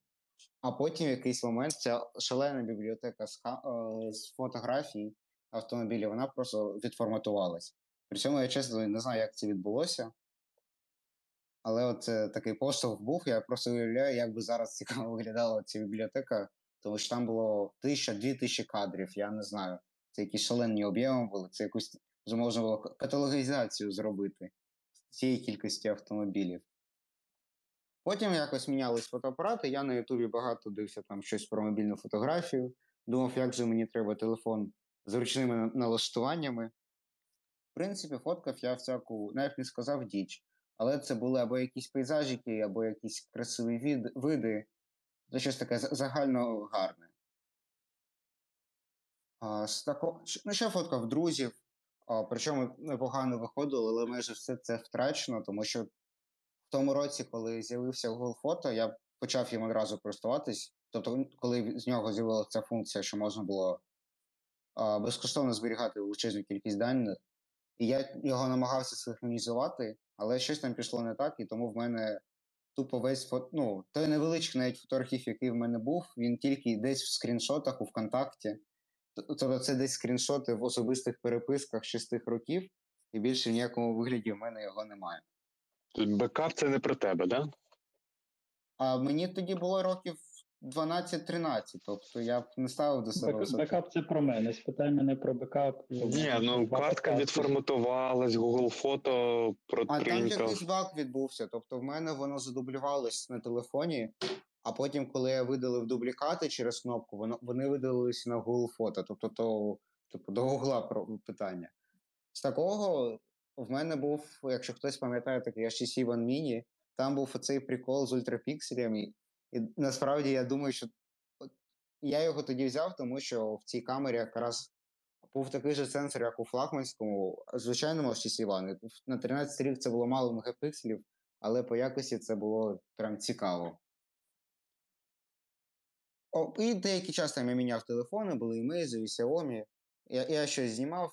а потім в якийсь момент ця шалена бібліотека з, ха... з фотографій автомобілів, вона просто відформатувалась. При цьому я чесно не знаю, як це відбулося, але от такий поштовх був, я просто уявляю, як би зараз цікаво виглядала ця бібліотека, тому що там було тисяча, дві тисячі кадрів, я не знаю, це якісь шалені об'єми були, це якусь, можна було каталогізацію зробити цієї кількості автомобілів. Потім якось мінялись фотоапарати, я на Ютубі багато дивився там щось про мобільну фотографію, думав, як же мені треба телефон з ручними налаштуваннями. В принципі, фоткав я всяку, навіть не сказав діч, але це були або якісь пейзажики, або якісь красиві від, види, це щось таке загально гарне. А, з тако... Ну, ще фоткав друзів, а, причому непогано виходило, але майже все це втрачено, тому що в тому році, коли з'явився Google Фото, я почав їм одразу користуватись. Тобто, коли з нього з'явилася функція, що можна було а, безкоштовно зберігати величезну кількість даних, і я його намагався синхронізувати, але щось там пішло не так, і тому в мене тупо весь фото... Ну, той невеличкий навіть фотоархів, який в мене був, він тільки десь в скріншотах у ВКонтакті. Тобто це десь скріншоти в особистих переписках шести років, і більше в ніякому вигляді в мене його немає. Бекап – це не про тебе, так? Да? А мені тоді було років дванадцять тринадцять, тобто я б не ставив до себе. Бек, бекап це про мене, спитай мене про бекап. Ні, ну картка відформатувалась, Google фото протринькав. А там якийсь баг відбувся, тобто в мене воно задублювалось на телефоні, а потім, коли я видалив дублікати через кнопку, воно, вони видалилися на Google фото, тобто то, тобто, до Google питання. З такого в мене був, якщо хтось пам'ятає, такий Yashica Mini, там був оцей прикол з ультрапікселями. І насправді я думаю, що я його тоді взяв, тому що в цій камері якраз був такий же сенсор, як у флагманському, звичайному Ш С один. На тринадцять рік це було мало мегапікселів, але по якості це було прям цікаво. О, і деякий час там я міняв телефони, були і Meizu, і Xiaomi. Я, я щось знімав.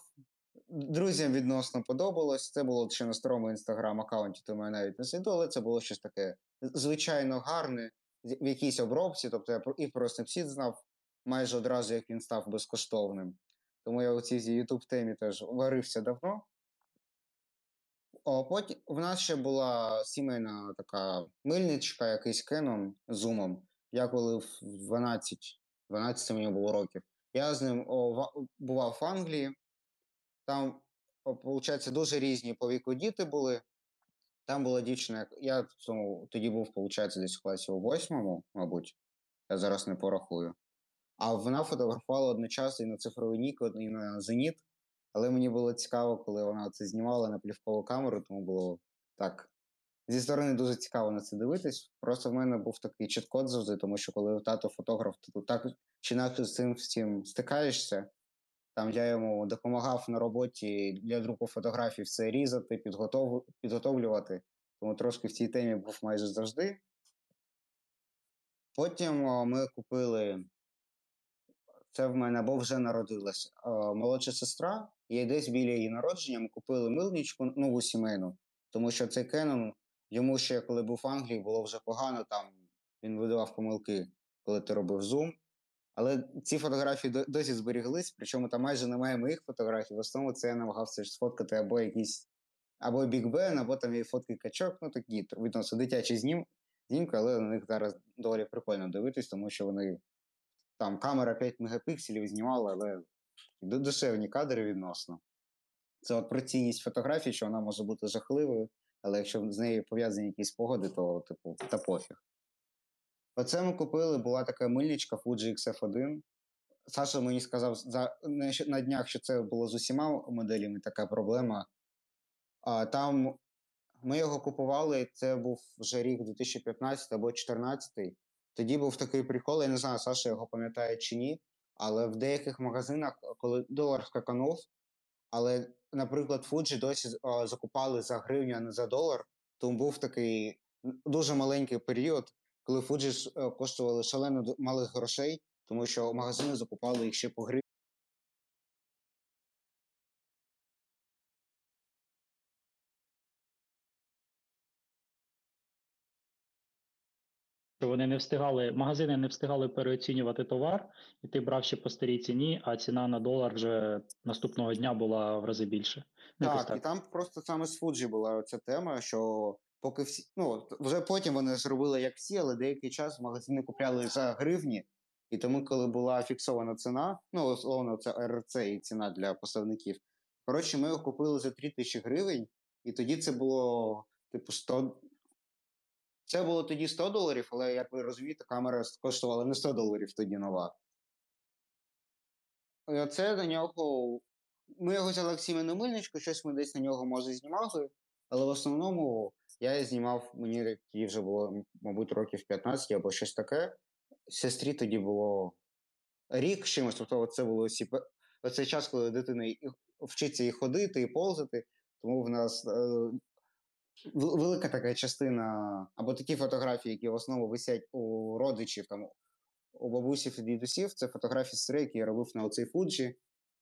Друзям відносно подобалось. Це було ще на старому інстаграм-аккаунті, тому я навіть не сліду, але це було щось таке звичайно гарне. В якійсь обробці, тобто я і про Snapseed знав майже одразу, як він став безкоштовним. Тому я у цій YouTube-темі теж варився давно. А потім в нас ще була сімейна така мильничка, якийсь Canon з зумом. Я коли в дванадцять, дванадцять мені було років, я з ним о, бував в Англії. Там, виходить, дуже різні по віку діти були. Там була дівчина, я ну, тоді був, виходить, десь в класі у восьмому, мабуть, я зараз не порахую. А вона фотографувала одночасно і на цифровий Nikon, і на Зеніт, але мені було цікаво, коли вона це знімала на плівкову камеру, тому було так, зі сторони дуже цікаво на це дивитись. Просто в мене був такий чіт-код завжди, тому що коли тато фотограф, то так чи навіть з цим всім стикаєшся. Там я йому допомагав на роботі для друку фотографій все різати, підготов... підготовлювати. Тому трошки в цій темі був майже завжди. Потім ми купили, це в мене, бо вже народилась, молодша сестра. І десь біля її народження ми купили мильничку, нову сімейну. Тому що цей Canon, йому ще коли був в Англії, було вже погано. Там він видавав помилки, коли ти робив зум. Але ці фотографії досі зберіглись, причому там майже немає моїх фотографій. В основному це я намагався сфоткати або якісь, або Біг Бен, або там є фотки качок, ну такі, відносно дитячі знім, знімки, але на них зараз доволі прикольно дивитись, тому що вони, там камера п'ять мегапікселів знімала, але душевні кадри відносно. Це от про цінність фотографії, що вона може бути жахливою, але якщо з нею пов'язані якісь погоди, то типу, та пофіг. Оце ми купили, була така мильничка Fuji Ікс Еф один. Саша мені сказав за, на днях, що це було з усіма моделями така проблема. А там ми його купували, це був вже рік дві тисячі п'ятнадцятий або дві тисячі чотирнадцятий. Тоді був такий прикол, я не знаю, Саша його пам'ятає чи ні, але в деяких магазинах, коли долар скаканув, але, наприклад, Fuji досі о, закупали за гривню, а не за долар, тому був такий дуже маленький період, коли Fuji коштували шалено малих грошей, тому що магазини закупали їх ще по гривні. Вони не встигали, магазини не встигали переоцінювати товар, і ти брав ще по старій ціні, а ціна на долар вже наступного дня була в рази більше. Так, так. І там просто саме з Fuji була ця тема, що поки всі, ну, вже потім вони зробили як всі, але деякий час магазини купляли за гривні, і тому, коли була фіксована ціна, ну, условно, це Р Ц і ціна для поставників, коротше, ми його купили за три тисячі гривень, і тоді це було, типу, сто... Це було тоді сто доларів, але, як ви розумієте, камера коштувала не сто доларів тоді нова. І оце на нього... Ми його взяли в сімейну мильничку, щось ми десь на нього, може, знімали, але в основному... Я знімав, мені тоді вже було, мабуть, років п'ятнадцять або щось таке. Сестрі тоді було рік чимось, тобто це було ці... оцей час, коли дитина вчиться і ходити, і ползати. Тому в нас е... велика така частина, або такі фотографії, які в основному висять у родичів, там, у бабусів і дідусів, це фотографії сестри, які я робив на оцей Fuji.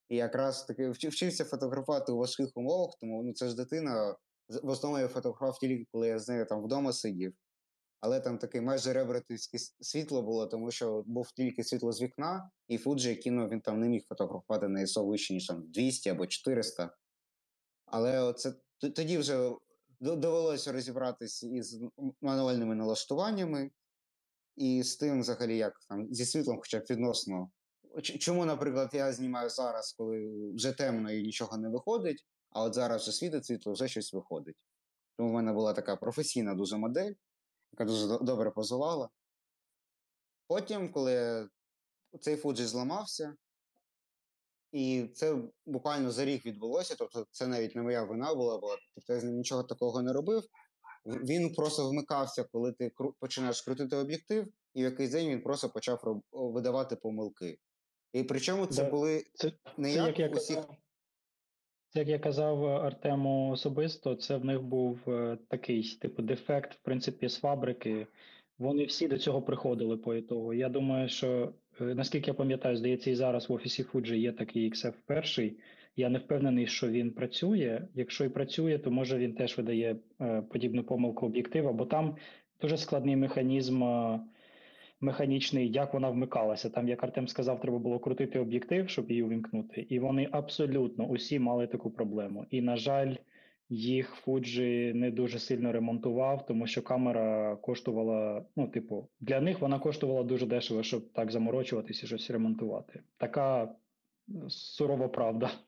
І якраз таки вчився фотографувати у важких умовах, тому ну, це ж дитина... В основному я фотографував тільки, коли я з нею там вдома сидів. Але там таке майже ребратівське світло було, тому що був тільки світло з вікна, і Fuji кіно він там не міг фотографувати на ай ес о вище, ніж там двісті або чотириста. Але оце, тоді вже довелося розібратися із мануальними налаштуваннями. і з тим взагалі, як там зі світлом, хоча б відносно. Чому, наприклад, я знімаю зараз, коли вже темно і нічого не виходить, а от зараз вже світить світло, вже щось виходить. Тому в мене була така професійна дуже модель, яка дуже добре позувала. Потім, коли цей Fuji зламався, і це буквально за рік відбулося, тобто це навіть не моя вина була, була тобто я з ним нічого такого не робив. Він просто вмикався, коли ти починаєш крутити об'єктив, і в якийсь день він просто почав видавати помилки. І причому це да. були це, не це, як, як усіх... Це, як я казав Артему особисто, це в них був е, такий, типу, дефект, в принципі, з фабрики. Вони всі до цього приходили по ітогу. Я думаю, що, е, наскільки я пам'ятаю, здається, і зараз в офісі Fuji є такий ікс еф один. Я не впевнений, що він працює. Якщо і працює, то, може, він теж видає е, подібну помилку об'єктива, бо там дуже складний механізм е, механічний, як вона вмикалася. Там, як Артем сказав, треба було крутити об'єктив, щоб її увімкнути. І вони абсолютно усі мали таку проблему. І, на жаль, їх Fuji не дуже сильно ремонтував, тому що камера коштувала, ну, типу, для них вона коштувала дуже дешево, щоб так заморочуватися і щось ремонтувати. Така сурова правда.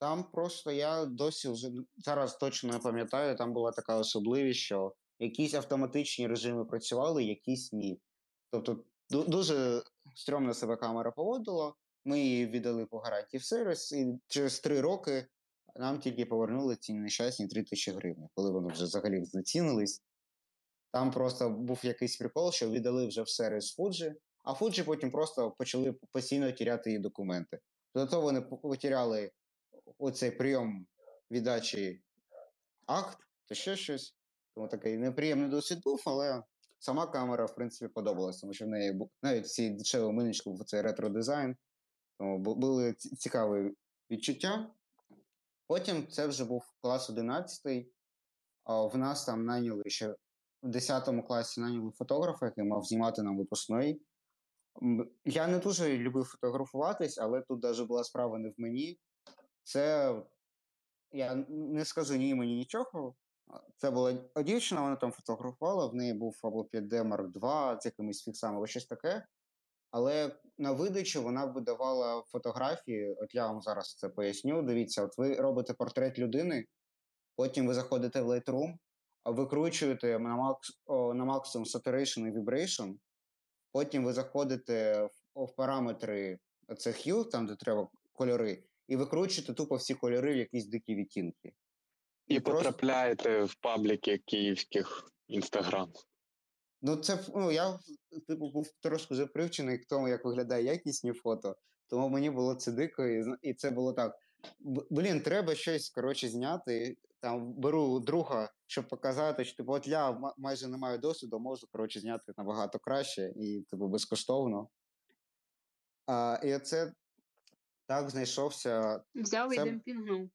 Там просто я досі, зараз точно не пам'ятаю, там була така особливість, що якісь автоматичні режими працювали, якісь ні. Тобто дуже стрьомно себе камера поводила, ми її віддали по гарантії в сервіс, і через три роки нам тільки повернули ці нещасні три тисячі гривень, коли вони вже взагалі знецінились. Там просто був якийсь прикол, що віддали вже в сервіс Fuji, а Fuji потім просто почали постійно тіряти її документи. Тобто вони потіряли оцей прийом віддачі акт, то ще щось. Тому такий неприємний досвід був, але... Сама камера, в принципі, подобалася, тому що в неї навіть в цій дешевій миничку був цей ретро-дизайн. Тому були цікаві відчуття. Потім це вже був клас одинадцятий. В нас там наняли ще в десятому класі наняли фотографа, який мав знімати нам випускний. Я не дуже любив фотографуватись, але тут навіть була справа не в мені. Це, я не скажу ні мені нічого. Це була дівчина, вона там фотографувала, в неї був або п'ять ді марк два з якимись фіксами, або щось таке. Але на видачу вона видавала фотографії, от я вам зараз це поясню. Дивіться, от ви робите портрет людини, потім ви заходите в Lightroom, викручуєте на, макс, о, на максимум saturation і vibration, потім ви заходите в, в параметри цих hue, там де треба кольори, і викручуєте тупо всі кольори в якісь дикі відтінки. І, і потрапляєте просто... в пабліки київських інстаграм. Ну, це, ну, я, типу, був трошки вже привчений к тому, як виглядає якісні фото, тому мені було це дико, і, і це було так. Блін, треба щось, коротше, зняти, там, беру друга, щоб показати, що, типу, от я майже не маю досвіду, можу, коротше, зняти набагато краще, і, типу, безкоштовно. А, і оце так знайшовся... Взяв це... і демпінгнув. Так.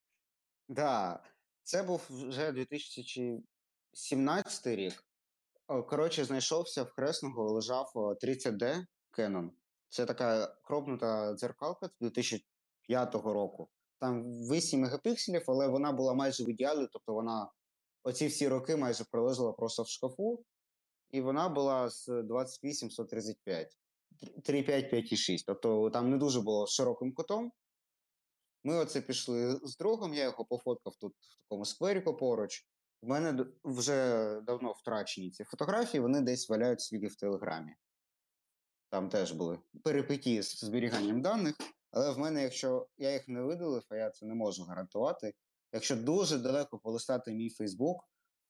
Да. Це був вже дві тисячі сімнадцятий рік. Коротше, знайшовся в Хресного, лежав тридцять ді Canon. Це така кропнута дзеркалка дві тисячі п'ятого року. Там вісім мегапікселів, але вона була майже в ідеалі, тобто вона оці всі роки майже пролежала просто в шкафу, і вона була з двадцять вісім сто тридцять п'ять, три п'ять п'ять шість, тобто там не дуже було широким кутом. Ми оце пішли з другом, я його пофоткав тут в такому скверіку поруч. В мене вже давно втрачені ці фотографії, вони десь валяють світі в Телеграмі. Там теж були перипетії з зберіганням даних, але в мене, якщо я їх не видалив, а я це не можу гарантувати, якщо дуже далеко полистати мій Фейсбук,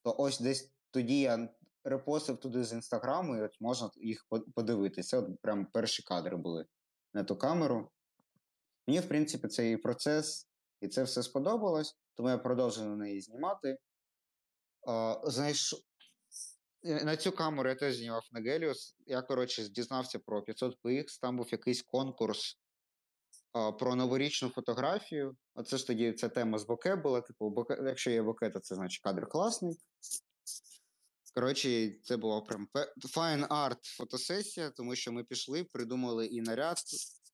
то ось десь тоді я репостив туди з Інстаграму, і от можна їх подивитися. От прям перші кадри були на ту камеру. Мені, в принципі, цей процес і це все сподобалось, тому я продовжую на неї знімати. А, знаєш, на цю камеру я теж знімав на Helios. Я, коротше, дізнався про п'ятсот пі ікс, там був якийсь конкурс а, про новорічну фотографію. Оце ж тоді ця тема з боке була, типу, боке, якщо є боке, то це значить кадр класний. Коротше, це була прям fine art фотосесія, тому що ми пішли, придумали і наряд,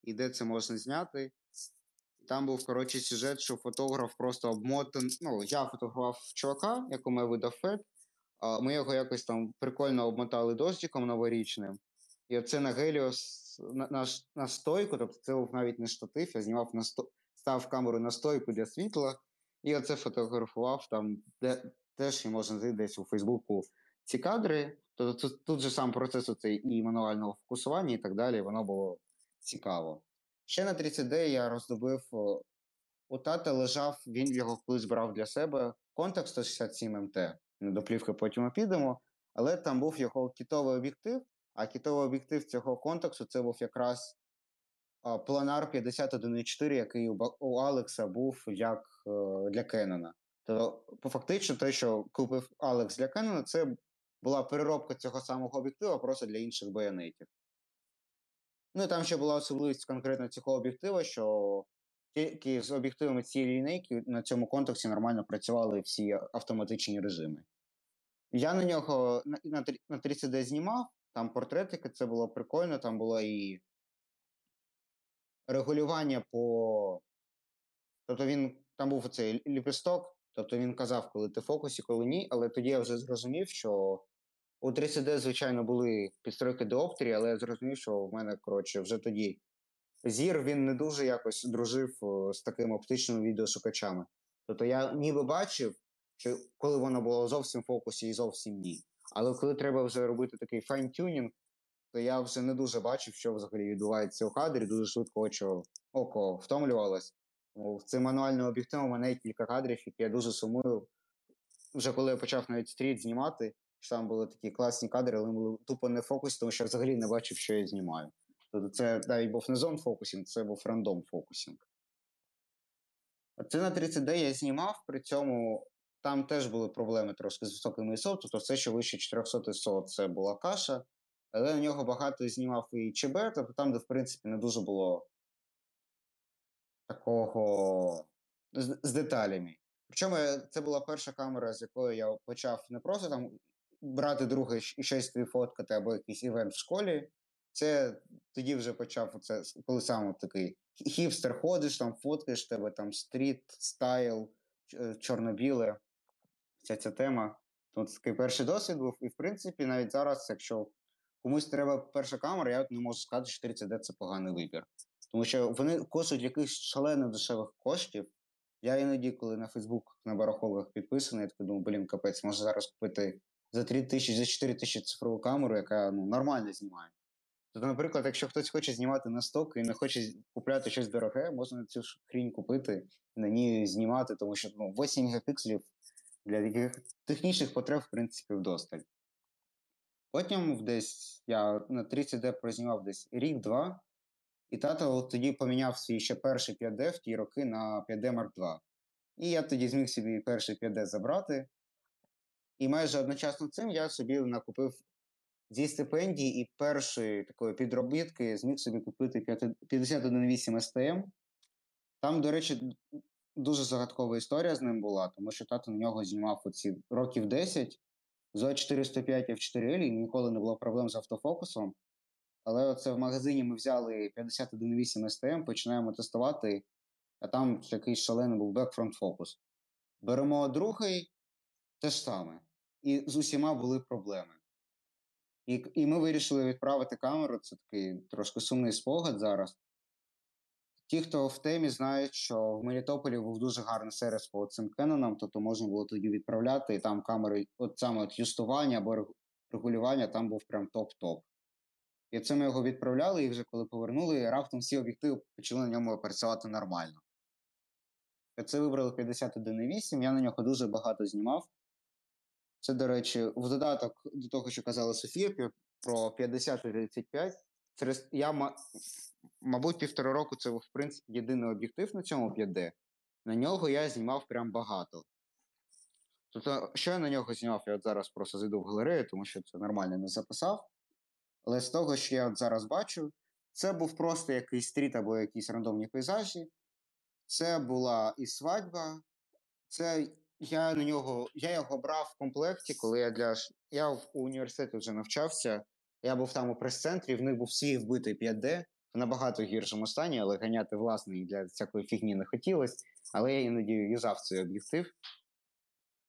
і де це можна зняти. Там був, коротше, сюжет, що фотограф просто обмотаний. Ну, я фотографував чувака, якому я видав фет. Ми його якось там прикольно обмотали дощиком новорічним. І оце на Helios, на, на, на стойку, тобто це був навіть не штатив, я знімав на сто... став камеру на стойку для світла, і оце фотографував там, де теж і можна знайти десь у Фейсбуку ці кадри. Тобто тут, тут же сам процес оцей і мануального фокусування і так далі, воно було цікаво. Ще на тридцять ді я роздобив, у тата лежав, він його колись брав для себе, Contax сто шістдесят сім ем те, до плівки потім ми підемо, але там був його кітовий об'єктив, а кітовий об'єктив цього Контаксу це був якраз а, планар п'ятдесят один чотири, який у, у Алекса був як е, для Canon. Тобто фактично те, що купив Алекс для Canon, це була переробка цього самого об'єктива просто для інших байонетів. Ну і там ще була особливість конкретно цього об'єктива, що тільки з об'єктивами цієї лінейки на цьому Контаксі нормально працювали всі автоматичні режими. Я на нього на, на тридцять ді знімав, там портретики, це було прикольно, там було і регулювання по... Тобто він, там був оцей ліпісток, тобто він казав, коли ти в фокусі, коли ні, але тоді я вже зрозумів, що у тридцять ді, звичайно, були підстройки діоптрії, але я зрозумів, що в мене, коротше, вже тоді зір, він не дуже якось дружив з такими оптичними відеошукачами. Тобто я ніби бачив, що коли воно було зовсім в фокусі і зовсім ні. Але коли треба вже робити такий файн-тюнінг, то я вже не дуже бачив, що взагалі відбувається у кадрі, дуже швидко очо, око втомлювалось. Тому цим мануальним об'єктивом у мене є кілька кадрів, які я дуже сумую. Вже коли я почав навіть стріт знімати, що там були такі класні кадри, але були тупо не в фокусі, тому що я взагалі не бачив, що я знімаю. Тобто це навіть був не зон-фокусінг, це був рандом-фокусінг. Це на тридцять ді я знімав, при цьому... Там теж були проблеми трошки з високим ай ес о, тобто все, що вище чотириста ай ес о, це була каша, але на нього багато знімав і ЧБ, тобто там, де, в принципі, не дуже було такого з, з деталями. Причому це була перша камера, з якою я почав не просто там брати друге і щось фоткати або якийсь івент в школі, це тоді вже почав, оце, коли сам такий хіпстер ходиш, там фоткаєш, тебе там стріт, стайл, чорно-біле, вся ця тема. Тут такий перший досвід був, і в принципі навіть зараз, якщо комусь треба перша камера, я не можу сказати, що тридцять ді це поганий вибір. Тому що вони коштують якихось шалено дешевих коштів. Я іноді, коли на Фейсбук на барахолках підписаний, я так думаю, блін, капець, можна зараз купити за три тисячі, за чотири тисячі цифрову камеру, яка ну, нормально знімає. Тобто, наприклад, якщо хтось хоче знімати на сток і не хоче купляти щось дороге, можна цю хрінь купити, на ній знімати, тому що ну, вісім мегапікселів для таких технічних потреб, в принципі, вдосталь. Потім десь я на тридцять ді прознімав десь рік-два, і тато тоді поміняв свій ще перший п'ять ді в ті роки на п'ять ді марк два. І я тоді зміг собі перший п'ять ді забрати, і майже одночасно цим я собі накупив зі стипендії і першої такої підробітки зміг собі купити п'ятдесят один вісім ес те ем. Там, до речі, дуже загадкова історія з ним була, тому що тато на нього знімав оці років десять з о чотириста п'ять еф чотири ель, і ніколи не було проблем з автофокусом. Але оце в магазині ми взяли п'ятдесят один вісім ес те ем, починаємо тестувати, а там якийсь шалений був бекфронт фокус. Беремо другий, те ж саме. І з усіма були проблеми. І, і ми вирішили відправити камеру, це такий трошки сумний спогад зараз. Ті, хто в темі, знають, що в Мелітополі був дуже гарний сервіс по цим Кенонам, тобто можна було тоді відправляти, і там камери, от саме от юстування або регулювання, там був прям топ-топ. І це ми його відправляли, і вже коли повернули, раптом всі об'єктиви почали на ньому працювати нормально. Це вибрали п'ятдесят один вісім, я на нього дуже багато знімав. Це, до речі, в додаток до того, що казала Софія про п'ятдесят тридцять п'ять, я, мабуть, півтора року це, в принципі, єдиний об'єктив на цьому п'ять ді. На нього я знімав прям багато. Тобто, що я на нього знімав? Я от зараз просто зайду в галерею, тому що це нормально не записав. Але з того, що я от зараз бачу, це був просто якийсь стріт або якісь рандомні пейзажі. Це була і свадьба. Це... Я на нього, я його брав в комплекті, коли я для я в університеті вже навчався. Я був там у прес-центрі, в них був свій вбитий п'ять ді в набагато гіршому стані, але ганяти власний для всякої фігні не хотілося. Але я іноді юзав цей об'єктив.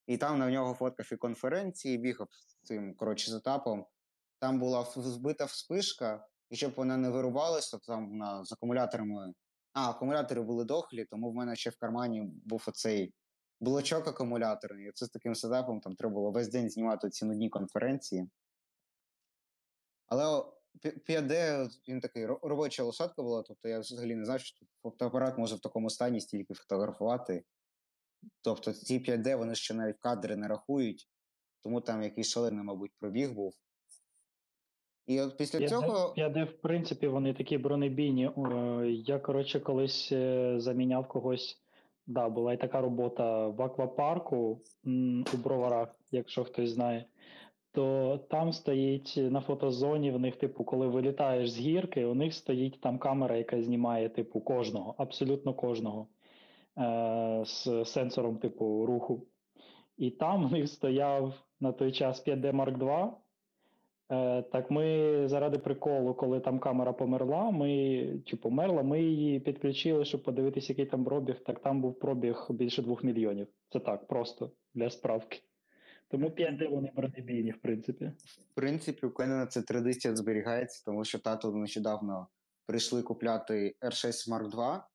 І там на нього фоткав і конференції, бігав з цим коротше сетапом. там була збита вспишка, і щоб вона не вирувалася, то там вона з акумуляторами... А, акумулятори були дохлі, тому в мене ще в кармані був оцей блочок акумуляторний. І це з таким сетапом там треба було весь день знімати ці нудні конференції. Але п'ять Д, він такий, робоча лошадка була, тобто я взагалі не знав, що фотоапарат може в такому стані стільки фотографувати. Тобто ці п'ять Д, вони ще навіть кадри не рахують, тому там якийсь шалений, мабуть, пробіг був. І от після цього... п'ять Д, в принципі, вони такі бронебійні. Я, коротше, колись заміняв когось. Да, була і така робота в аквапарку у Броварах, якщо хтось знає. То там стоїть на фотозоні, в них, типу, коли вилітаєш з гірки, у них стоїть там камера, яка знімає, типу, кожного, абсолютно кожного, е- з сенсором, типу, руху. І там в них стояв на той час п'ять Д Марк два. Е- так ми заради приколу, коли там камера померла, ми, чи померла, ми її підключили, щоб подивитися, який там пробіг. Так там був пробіг більше двох мільйонів. Це так, просто, для справки. Тому п'ять Д вони бронебійні, в принципі. В принципі, у Кенена ця традиція зберігається, тому що тату нещодавно прийшли купляти Р шість Марк два.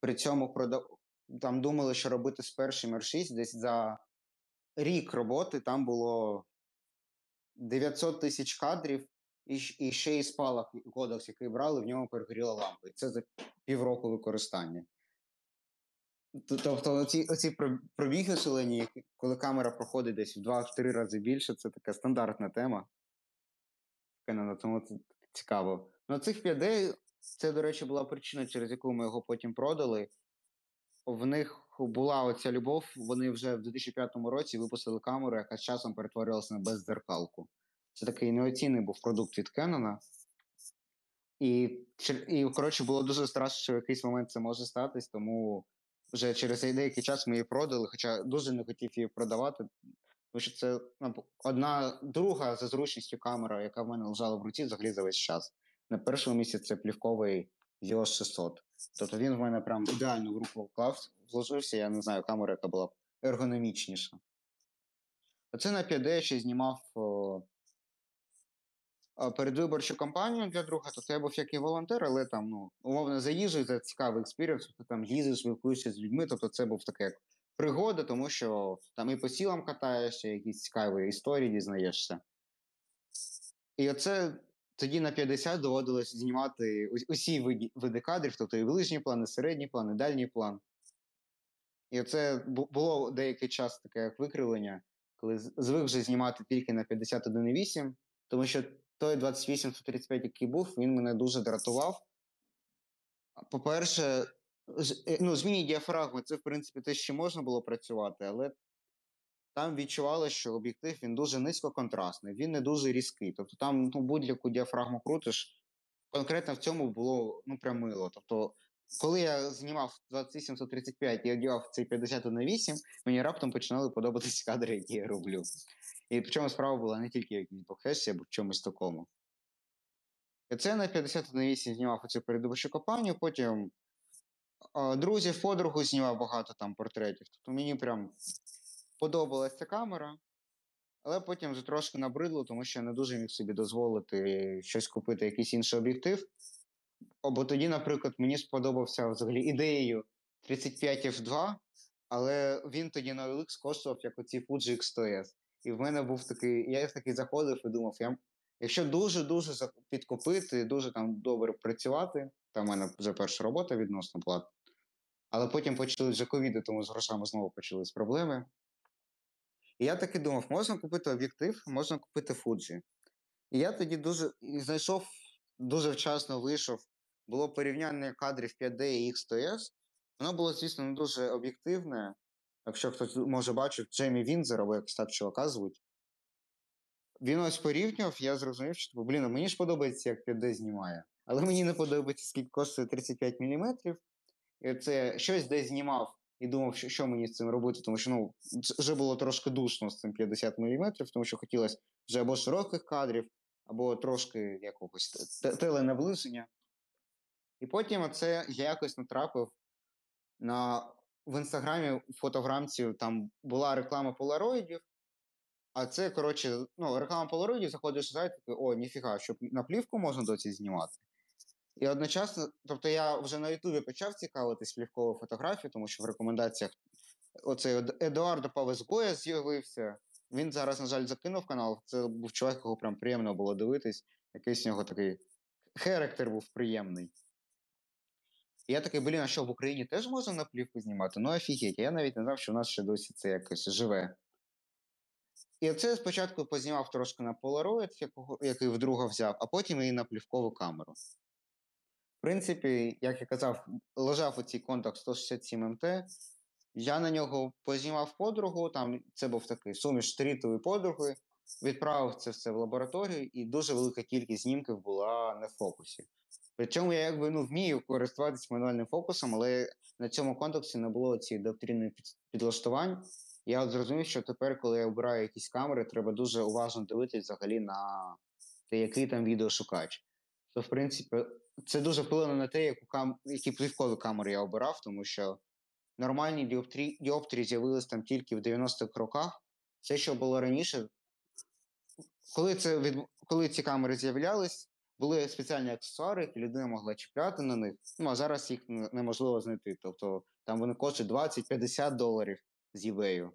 При цьому продав... там думали, що робити з першим Р шість. Десь за рік роботи там було дев'ятсот тисяч кадрів, і, і ще і спалах кодекс, який брали, в ньому перегоріла лампа. І це за півроку використання. Тобто оці, оці пробіги шалені, коли камера проходить десь в два-три рази більше, це така стандартна тема. Тому це цікаво. Ну, цих п'ять Д, це, до речі, була причина, через яку ми його потім продали. В них була оця любов, вони вже в дві тисячі п'ятому році випустили камеру, яка з часом перетворилася на бездзеркалку. Це такий неоцінний був продукт від Canon. І, і, коротше, було дуже страшно, що в якийсь момент це може статись, тому... Вже через деякий час ми її продали, хоча дуже не хотів її продавати, тому що це одна друга за зручністю камера, яка в мене лежала в руці взагалі за весь час. На першому місці це плівковий Йос шістсот. Тобто він в мене прям ідеально в руку вклав, вложився, я не знаю, камера, яка була ергономічніша. Оце на п'ять Д я ще знімав о, передвиборчу кампанію для друга, тобто я був як і волонтер, але там, ну, умовно, за їжу, за цікавий експірієнс, тобто там їздиш, спілкуєшся з людьми, тобто це був така як пригода, тому що там і по сілам катаєшся, якісь цікаві історії дізнаєшся. І оце тоді на п'ятдесят доводилось знімати усі види, види кадрів, тобто і ближні плани, середній план, і дальній план. І оце було деякий час таке як викривлення, коли звик вже знімати тільки на п'ятдесят один і вісім, тому що той двадцять вісім сто тридцять п'ять, який був, він мене дуже дратував. По-перше, ну, зміні діафрагми, це, в принципі, те, що можна було працювати, але там відчувалося, що об'єктив, він дуже низькоконтрастний, він не дуже різкий. Тобто там, ну, будь-яку діафрагму крутиш, конкретно в цьому було, ну, прям мило. Тобто, коли я знімав двадцять вісім сто тридцять п'ять і одягав цей п'ятдесят один і вісім, мені раптом починали подобатися кадри, які я роблю. І причому справа була не тільки в якійсь бокфесті, або в чомусь такому. І це на п'ятдесят один і вісім знімав оцю передвиборчу кампанію, потім а, друзів, подругу знімав багато там портретів. Тобто мені прям подобалася ця камера, але потім вже трошки набридло, тому що я не дуже міг собі дозволити щось купити, якийсь інший об'єктив. Або тоді, наприклад, мені сподобався взагалі ідеєю тридцять п'ять еф два, але він тоді на Алекс коштував як оці Fuji ікс сто ес. І в мене був такий, я такий заходив і думав, я, якщо дуже-дуже підкупити, дуже там добре працювати, там в мене вже перша робота відносно була, але потім почали вже ковіди, тому з грошами знову почались проблеми. І я таки думав, можна купити об'єктив, можна купити Fuji. І я тоді дуже знайшов, дуже вчасно вийшов, було порівняння кадрів п'ять Д і ікс сто ес, воно було, звісно, не дуже об'єктивне. Якщо хтось, може, бачив Джеймі Вінзер, або якось так чувака звуть. Він ось порівнював, я зрозумів, що, блін, мені ж подобається, як п'ять Д знімає. Але мені не подобається, скільки коштує тридцять п'ять міліметрів. І це щось десь знімав і думав, що, що мені з цим робити, тому що, ну, вже було трошки душно з цим п'ятдесят міліметрів, тому що хотілося вже або широких кадрів, або трошки якогось теленаближення. І потім це я якось натрапив на... В інстаграмі, в фотограмці, там була реклама полароїдів, А це, коротше, ну, реклама полароїдів, заходиш в сайт, о, ніфіга, щоб на плівку можна досі знімати. І одночасно, тобто я вже на Ютубі почав цікавитись плівковою фотографією, тому що в рекомендаціях оцей Едуардо Павезгоя з'явився. Він зараз, на жаль, закинув канал. Це був чоловік, якого прям приємно було дивитись. Якийсь у нього такий характер був приємний. І я такий, блін, а що, в Україні теж можна на плівку знімати? Ну, офігеть. Я навіть не знав, що в нас ще досі це якось живе. І це спочатку познімав трошки на Polaroid, який вдруга взяв, а потім і на плівкову камеру. В принципі, як я казав, лежав у цій Contax сто шістдесят сім ем те. Я на нього познімав подругу, там це був такий суміш стріту і подруги, відправив це все в лабораторію, і дуже велика кількість знімків була не в фокусі. Причому я якби ну, вмію користуватися мануальним фокусом, але на цьому контексті не було цієї доктринних підлаштувань. Я от зрозумів, що тепер, коли я обираю якісь камери, треба дуже уважно дивитися взагалі на те, який там відеошукач. То, в принципі, це дуже вплинуло на те, яку кам... які плівкові камери я обирав, тому що нормальні діоптрі... діоптрії з'явилися там тільки в дев'яностих роках. Все, що було раніше, коли, це від... коли ці камери з'являлись, були спеціальні аксесуари, які людина могла чіпляти на них. Ну, а зараз їх неможливо знайти. Тобто там вони коштують двадцять-п'ятдесят доларів з eBay.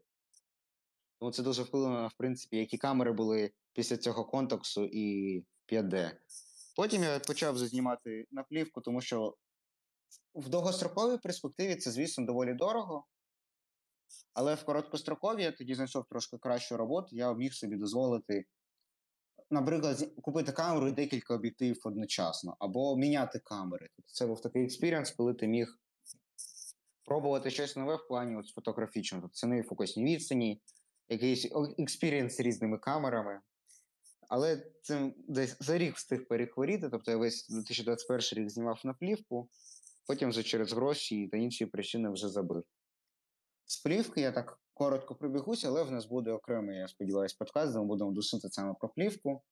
Тому це дуже вплинуло, в принципі, які камери були після цього контаксу і п'ять де. Потім я почав знімати на плівку, тому що в довгостроковій перспективі це, звісно, доволі дорого. Але в короткостроковій я тоді знайшов трошки кращу роботу. Я міг собі дозволити, наприклад, купити камеру і декілька об'єктивів одночасно. Або міняти камери. Це був такий експіріенс, коли ти міг пробувати щось нове в плані от, фотографічного. Тобто це не фокусні відстані, якийсь експіріенс з різними камерами. Але цим десь за рік встиг перехворіти. Тобто я весь дві тисячі двадцять перший рік знімав на плівку. Потім вже через гроші та інші причини вже забив. З плівки я так коротко пробігуся, але в нас буде окремий, я сподіваюся, подкаст, де ми будемо душити саме про плівку.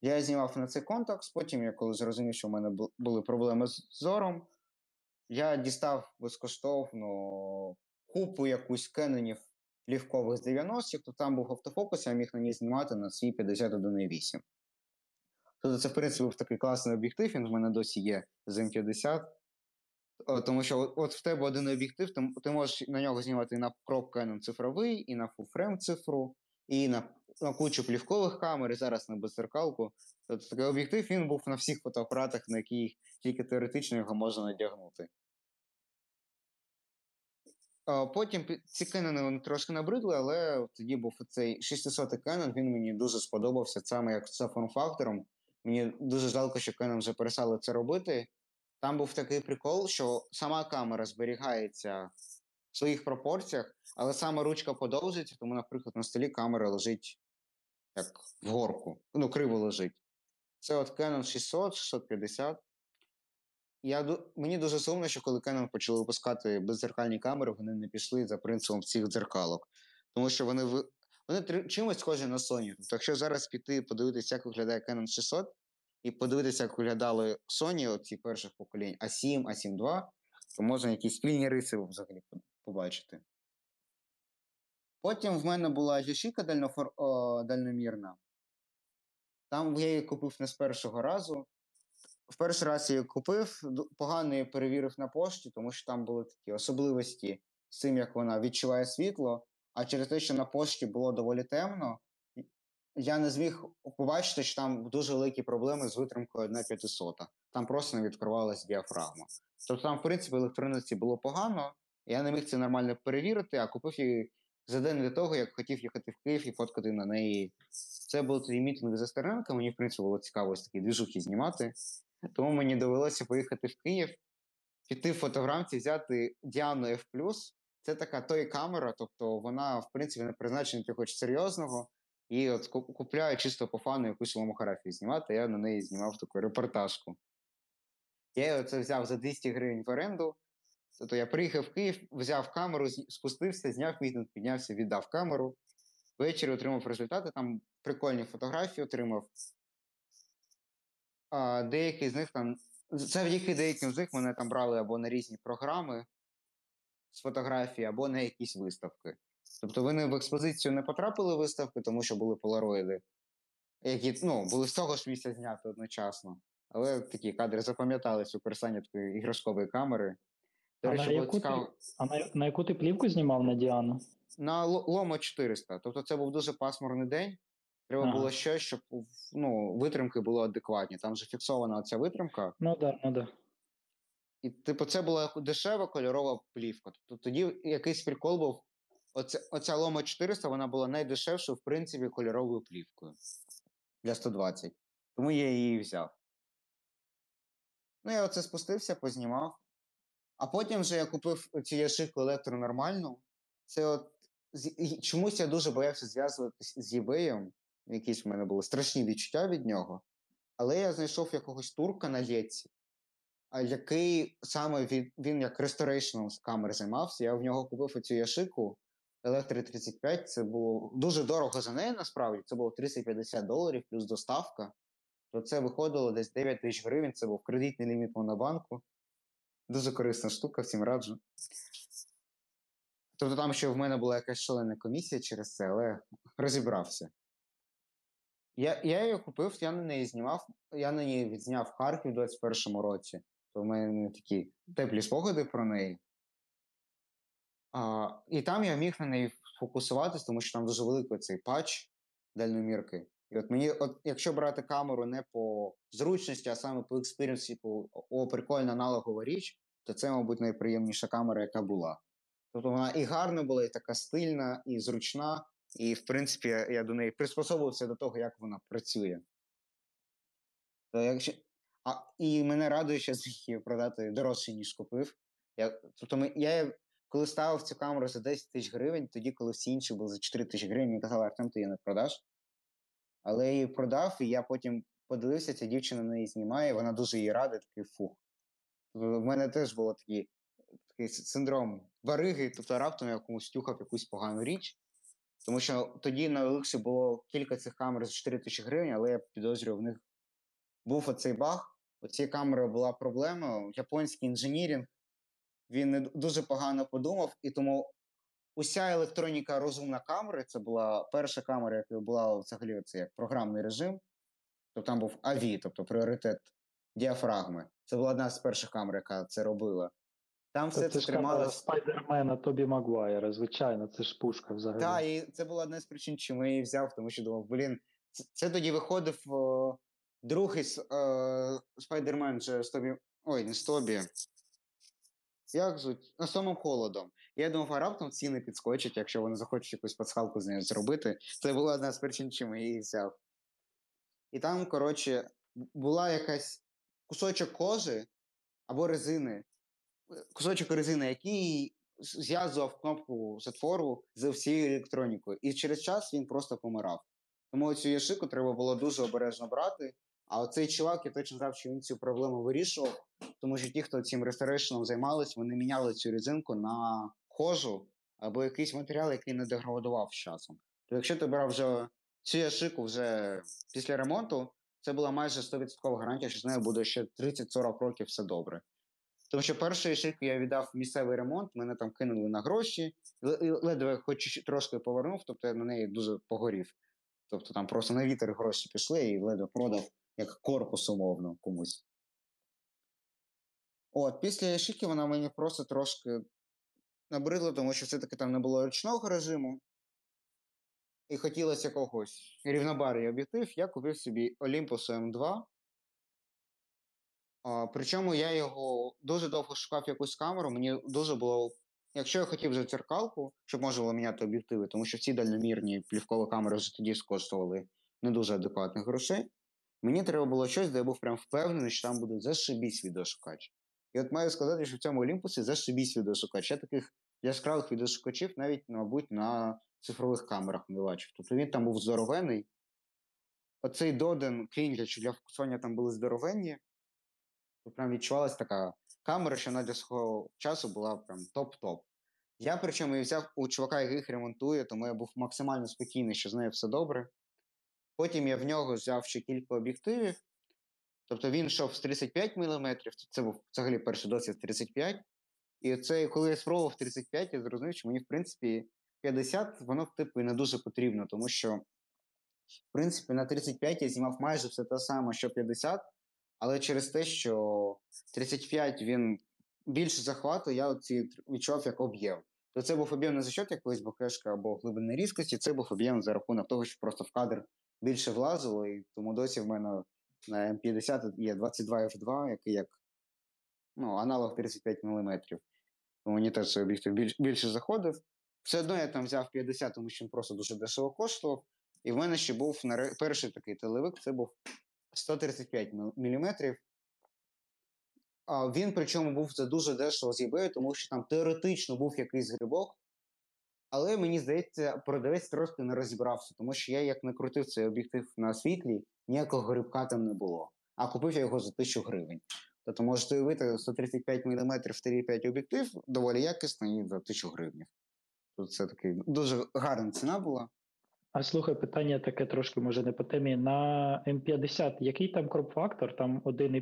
Я знімав на цей контакт, потім я коли зрозумів, що в мене були проблеми з зором, я дістав безкоштовно купу якусь Кенонів плівкових з дев'яностих, то там був автофокус, я міг на ній знімати на свій п'ятдесят один вісім. Тобто це, в принципі, був такий класний об'єктив, він в мене досі є з ем п'ятдесят. Тому що от в тебе один об'єктив, ти можеш на нього знімати і на кроп Canon цифровий, і на фулфрейм цифру, і на, на кучу плівкових камер, і зараз на беззеркалку. Тобто такий об'єктив, він був на всіх фотоапаратах, на яких тільки теоретично його можна надягнути. Потім ці Canon вони трошки набридли, але тоді був цей шістсотий Canon, він мені дуже сподобався, саме як за форм-фактором. Мені дуже жалко, що Canon вже перестали це робити. Там був такий прикол, що сама камера зберігається в своїх пропорціях, але сама ручка подовжується, тому, наприклад, на столі камера лежить як вгорку, ну, криво лежить. Це от Canon шістсот, шістсот п'ятдесят. Я, мені дуже сумно, що коли Canon почали випускати бездзеркальні камери, вони не пішли за принципом цих дзеркалок. Тому що вони, вони чимось схожі на Sony. Тобто, якщо зараз піти подивитися, як виглядає Canon шістсот, і подивитися, як виглядали Sony оці перших поколінь А сім, А сім два, то можна якісь спільні риси взагалі побачити. Потім в мене була Yashica дальнофор... о, дальномірна. Там я її купив не з першого разу. В перший раз я її купив, погано її перевірив на пошті, тому що там були такі особливості з тим, як вона відчуває світло, а через те, що на пошті було доволі темно, я не зміг побачити, що там дуже великі проблеми з витримкою одна п'ятсота. Там просто не відкривалась діафрагма. Тобто там, в принципі, електрониці було погано, я не міг це нормально перевірити, а купив її за день до того, як хотів їхати в Київ і фоткати на неї. Це був тоді мітинг за Стерненка, мені, в принципі, було цікаво ось такі двіжухи знімати. Тому мені довелося поїхати в Київ, піти в фотограмці, взяти Діану F+. Це така той камера, тобто вона, в принципі, не призначена для хоч серйозного. І от купляю чисто по фану якусь ломографію знімати, я на неї знімав таку репортажку. Я її оце взяв за двісті гривень в оренду, тобто я приїхав в Київ, взяв камеру, спустився, зняв мітинг, піднявся, віддав камеру. Ввечері отримав результати, там прикольні фотографії отримав. А деякі з них там, завдяки деяким з них мене там брали або на різні програми з фотографії, або на якісь виставки. Тобто вони в експозицію не потрапили виставки, тому що були полароїди, які, ну, були з того ж місця зняти одночасно. Але такі кадри запам'ятались у користанні такої іграшкової камери. До речі, а, на яку цікав... ти... а на, на яку ти плівку знімав, на Діану? На Ломо чотириста. Тобто це був дуже пасмурний день. Треба ага. було щось, щоб, ну, витримки були адекватні. Там же фіксована ця витримка. Ну так, да, ну так. Да. І, типу, це була дешева кольорова плівка. Тобто тоді якийсь прикол був. Оце, оця Ломо чотириста, вона була найдешевшою, в принципі, кольоровою плівкою для сто двадцять. Тому я її взяв. Ну, я оце спустився, познімав. А потім вже я купив цю Яшику Електро нормальну. Це от... Чомусь я дуже боявся зв'язуватись з eBay. Якісь в мене були страшні відчуття від нього. Але я знайшов якогось турка на Єці, який саме від... він як restoration камер займався. Я в нього купив оцю Яшику Електро тридцять п'ять. Це було дуже дорого за неї, насправді. Це було триста п'ятдесят доларів плюс доставка. То це виходило десь дев'ять тисяч гривень, це був кредитний ліміт Монобанку. Дуже корисна штука, всім раджу. Тобто там ще в мене була якась шалена комісія через це, але розібрався. Я, я її купив, я на неї знімав, я на неї відзняв Харків у двадцять першому році. То в мене такі теплі спогади про неї. А, і там я міг на неї фокусуватись, тому що там дуже великий цей патч дальномірки. І от мені, от якщо брати камеру не по зручності, а саме по експіріенсі, по о, прикольна аналогова річ, то це, мабуть, найприємніша камера, яка була. Тобто вона і гарна була, і така стильна, і зручна, і, в принципі, я до неї приспособився до того, як вона працює. То якщо... а, і мене радує, що її продати дорожче, ніж купив. Я... Тобто ми... я коли ставив цю камеру за десять тисяч гривень, тоді, коли всі інші були за чотири тисячі гривень, мені казали, Артем, ти її не продаш. Але я її продав, і я потім подивився, ця дівчина на неї знімає, вона дуже її рада, такий фух. Тобто в мене теж був такий, такий синдром вариги, тобто раптом я комусь тюхав якусь погану річ. Тому що тоді на Олексі було кілька цих камер за чотири тисячі гривень, але я підозрював, в них був оцей баг. У цієї камери була проблема, японський інженірінг, він дуже погано подумав, і тому... Уся електроніка розумна камери, це була перша камера, яка була взагалі це як програмний режим. Тобто там був ей ві, тобто пріоритет діафрагми. Це була одна з перших камер, яка це робила. Там все це, це тримало... Спайдермена Тобі Магуайра, звичайно, це ж пушка взагалі. Так, і це була одна з причин, чому я її взяв, тому що думав, блін, це, це тоді виходив о, другий о, Спайдермен же з Тобі... Ой, не з Тобі... Як звуть? На самому холодом. Я думав, а раптом ціни підскочать, якщо вони захочуть якусь пасхалку з нею зробити. Це була одна з причин, чим я її взяв. І там, коротше, була якась кусочок кожи або резини. Кусочок резини, який зв'язував кнопку затвору з всією електронікою. І через час він просто помирав. Тому цю Яшику треба було дуже обережно брати. А оцей чувак, я точно знав, що він цю проблему вирішував, тому що ті, хто цим ресторешеном займались, вони міняли цю резинку на кожу або якийсь матеріал, який не деградував з часом. То якщо ти брав вже цю Яшику вже після ремонту, це була майже сто відсотків гарантія, що з нею буде ще тридцять-сорок років все добре. Тому що першу Яшику я віддав місцевий ремонт, мене там кинули на гроші, ледве хоч трошки повернув, тобто я на неї дуже погорів. Тобто там просто на вітер гроші пішли і ледве продав. Як корпус, умовно, комусь. От, після Яшики вона мені просто трошки набридла, тому що все-таки там не було ручного режиму. І хотілося якогось рівнобарний об'єктив. Я купив собі Olympus М два. А, причому я його дуже довго шукав якусь камеру. Мені дуже було... Якщо я хотів вже дзеркалку, щоб можна було міняти об'єктиви, тому що всі дальномірні плівкові камери вже тоді скоштували не дуже адекватних грошей. Мені треба було щось, де я був прям впевнений, що там буде зашибісь відеошукач. І от маю сказати, що в цьому Олімпусі зашибісь відеошукач. Я таких яскравих відеошукачів навіть, мабуть, на цифрових камерах не бачив. Тобто він там був здоровений. Оцей доден клінгач для фокусування там були здоровенні. Тут прям відчувалася така камера, що на для свого часу була прям топ-топ. Я причому її взяв у чувака, який їх ремонтує, тому я був максимально спокійний, що з нею все добре. Потім я в нього взяв ще кілька об'єктивів. Тобто він йшов з тридцять п'ять міліметрів, це був взагалі перший досвід тридцять п'ять. І це, коли я спробував тридцять п'ять, я зрозумів, що мені, в принципі, п'ятдесят воно типу і не дуже потрібно, тому що в принципі на тридцять п'ять я знімав майже все те саме, що п'ятдесят, але через те, що тридцять п'ять він більше захвату, я оці відчував як об'єм. То це був об'єм не за счет якоїсь бокешки або глибини різкості, це був об'єм за рахунок того, що просто в кадр більше влазило, і тому досі в мене на М п'ятдесят є двадцять два еф два, який як ну, аналог тридцять п'ять міліметрів. Тому мені теж цей об'єктив більш, більше заходив. Все одно я там взяв п'ятдесят, тому що він просто дуже дешево коштував. І в мене ще був на... перший такий телевик, це був сто тридцять п'ять міліметрів. А він, причому, був за дуже дешево з eBay, тому що там теоретично був якийсь грибок. Але, мені здається, продавець трошки не розібрався, тому що я, як не крутив цей об'єктив на світлі, ніякого грибка там не було. А купив я його за тисячу гривень. Тобто, можете уявити, сто тридцять п'ять міліметрів, чотири п'ять об'єктив, доволі якісний, і за тисячу гривень. Тут це таки дуже гарна ціна була. А слухай, питання таке трошки, може, не по темі. На М п'ятдесят, який там кроп-фактор? Там один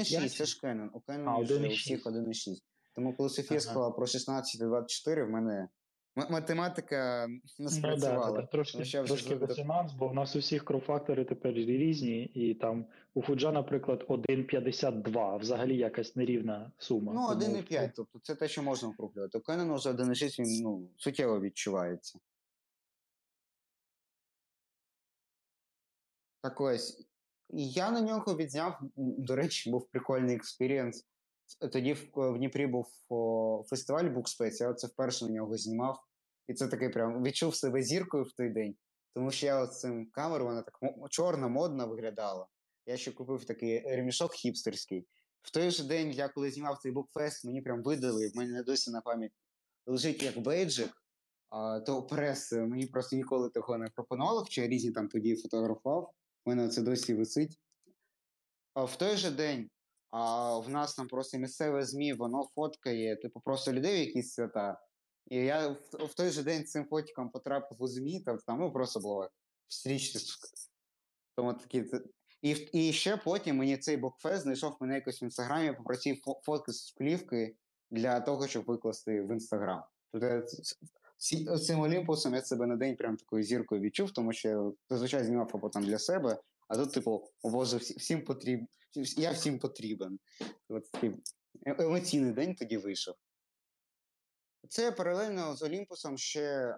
і шість, це ж Canon. У Canon у всіх один і шість. Тому, коли Софія сказала про шістнадцять і двадцять чотири, в мене математика не спрацювала. Ну, да, трошки трошки дисонанс, бо в нас у всіх кроп-фактори тепер різні. І там у Фуджа, наприклад, один і п'ятдесят два. Взагалі якась нерівна сума. Ну, один і п'ять, тобто це те, що можна округлювати. У Canon за один і шість він ну, суттєво відчувається. Так ось, я на нього відзняв, до речі, був прикольний експірієнс. Тоді в, в Дніпрі був о, фестиваль Букспейс, я оце вперше на нього знімав. І це такий прям, відчув себе зіркою в той день. Тому що я з цим камерою, вона так м- чорна, модна виглядала. Я ще купив такий ремішок хіпстерський. В той же день, я коли знімав цей Букфест, мені прям видали, в мене досі на пам'ять лежить як бейджик. А, то прес мені просто ніколи того не пропонувало, хоча я різні там тоді фотографував. У мене це досі висить. А в той же день а, в нас там просто місцеве ЗМІ, воно фоткає, типу, просто людей в якісь свята. І я в, в той же день цим фотиком потрапив у ЗМІ, там, там ну, просто було встрічки. Тому такі... І, і ще потім мені цей бокфест знайшов мене якось в Інстаграмі, попросив фотки з плівки для того, щоб викласти в Інстаграм. Тобто цим Олімпусом я себе на день прям такою зіркою відчув, тому що я зазвичай знімав або там для себе, а тут, типу, возив всім потрібен, я всім потрібен. От, типу, емоційний день тоді вийшов. Це паралельно з Олімпусом ще,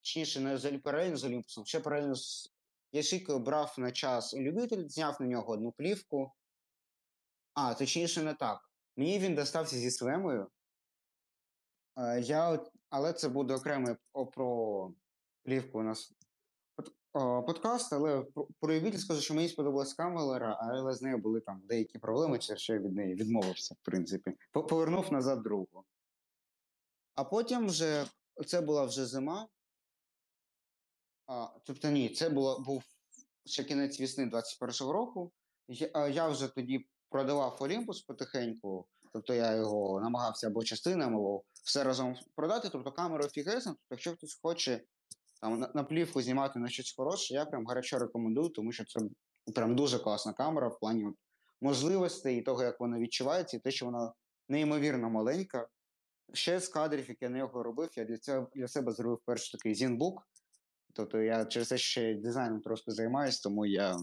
точніше, не паралельно з Олімпусом, ще паралельно з Яшикою брав на час любитель, зняв на нього одну плівку. А, точніше, не так. Мені він достався зі Свемою. Я от Але це буде окремо про плівку у нас подкаст, але про любитель скажу, що мені сподобалась камера, але з нею були там деякі проблеми, через що я від неї відмовився, в принципі. Повернув назад другу. А потім вже, це була вже зима, а, тобто ні, це було, був ще кінець весни двадцять першого року, я, я вже тоді продавав Олімпус потихеньку, тобто я його намагався або частинами, або все разом продати, тобто камеру фігесом, тобто якщо хтось хоче там, на, на плівку знімати на щось хороше, я прям гарячо рекомендую, тому що це прям дуже класна камера в плані можливостей і того, як вона відчувається, і те, що вона неймовірно маленька. Ще з кадрів, які я на нього робив, я для, цього, для себе зробив перший такий зінбук, тобто я через це ще дизайном трошки займаюся, тому я...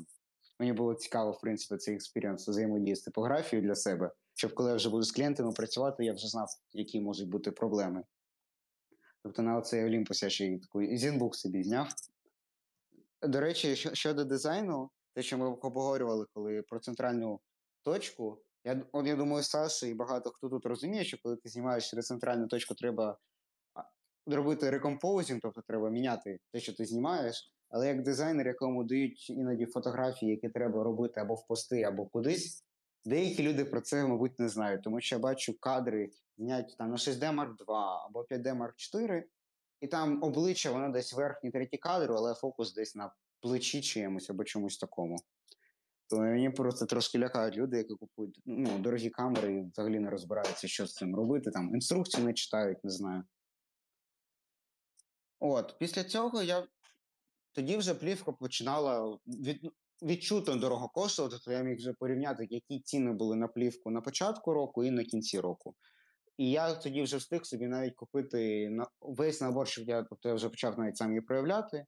мені було цікаво, в принципі, цей експірієнс взаємодії з типографією для себе, щоб коли я вже буду з клієнтами працювати, я вже знав, які можуть бути проблеми. Тобто на оцей Олімпус я ще й такий зінбук собі зняв. До речі, щодо дизайну, те, що ми обговорювали коли про центральну точку, я, от, я думаю, Саша і багато хто тут розуміє, що коли ти знімаєш через центральну точку, треба робити рекомпозінг, тобто треба міняти те, що ти знімаєш. Але як дизайнер, якому дають іноді фотографії, які треба робити або в пости, або кудись, деякі люди про це, мабуть, не знають. Тому що я бачу кадри, зняті там на шість ді марк два або п'ять ді марк чотири, і там обличчя, воно десь верхній третій кадр, але фокус десь на плечі чимось або чомусь такому. То мені просто трошки лякають люди, які купують ну, дорогі камери і взагалі не розбираються, що з цим робити. Там інструкції не читають, не знаю. От, після цього я... Тоді вже плівка починала від, відчутно дорого коштувати, то я міг вже порівняти, які ціни були на плівку на початку року і на кінці року. І я тоді вже встиг собі навіть купити весь набор, щоб я, тобто я вже почав навіть сам її проявляти.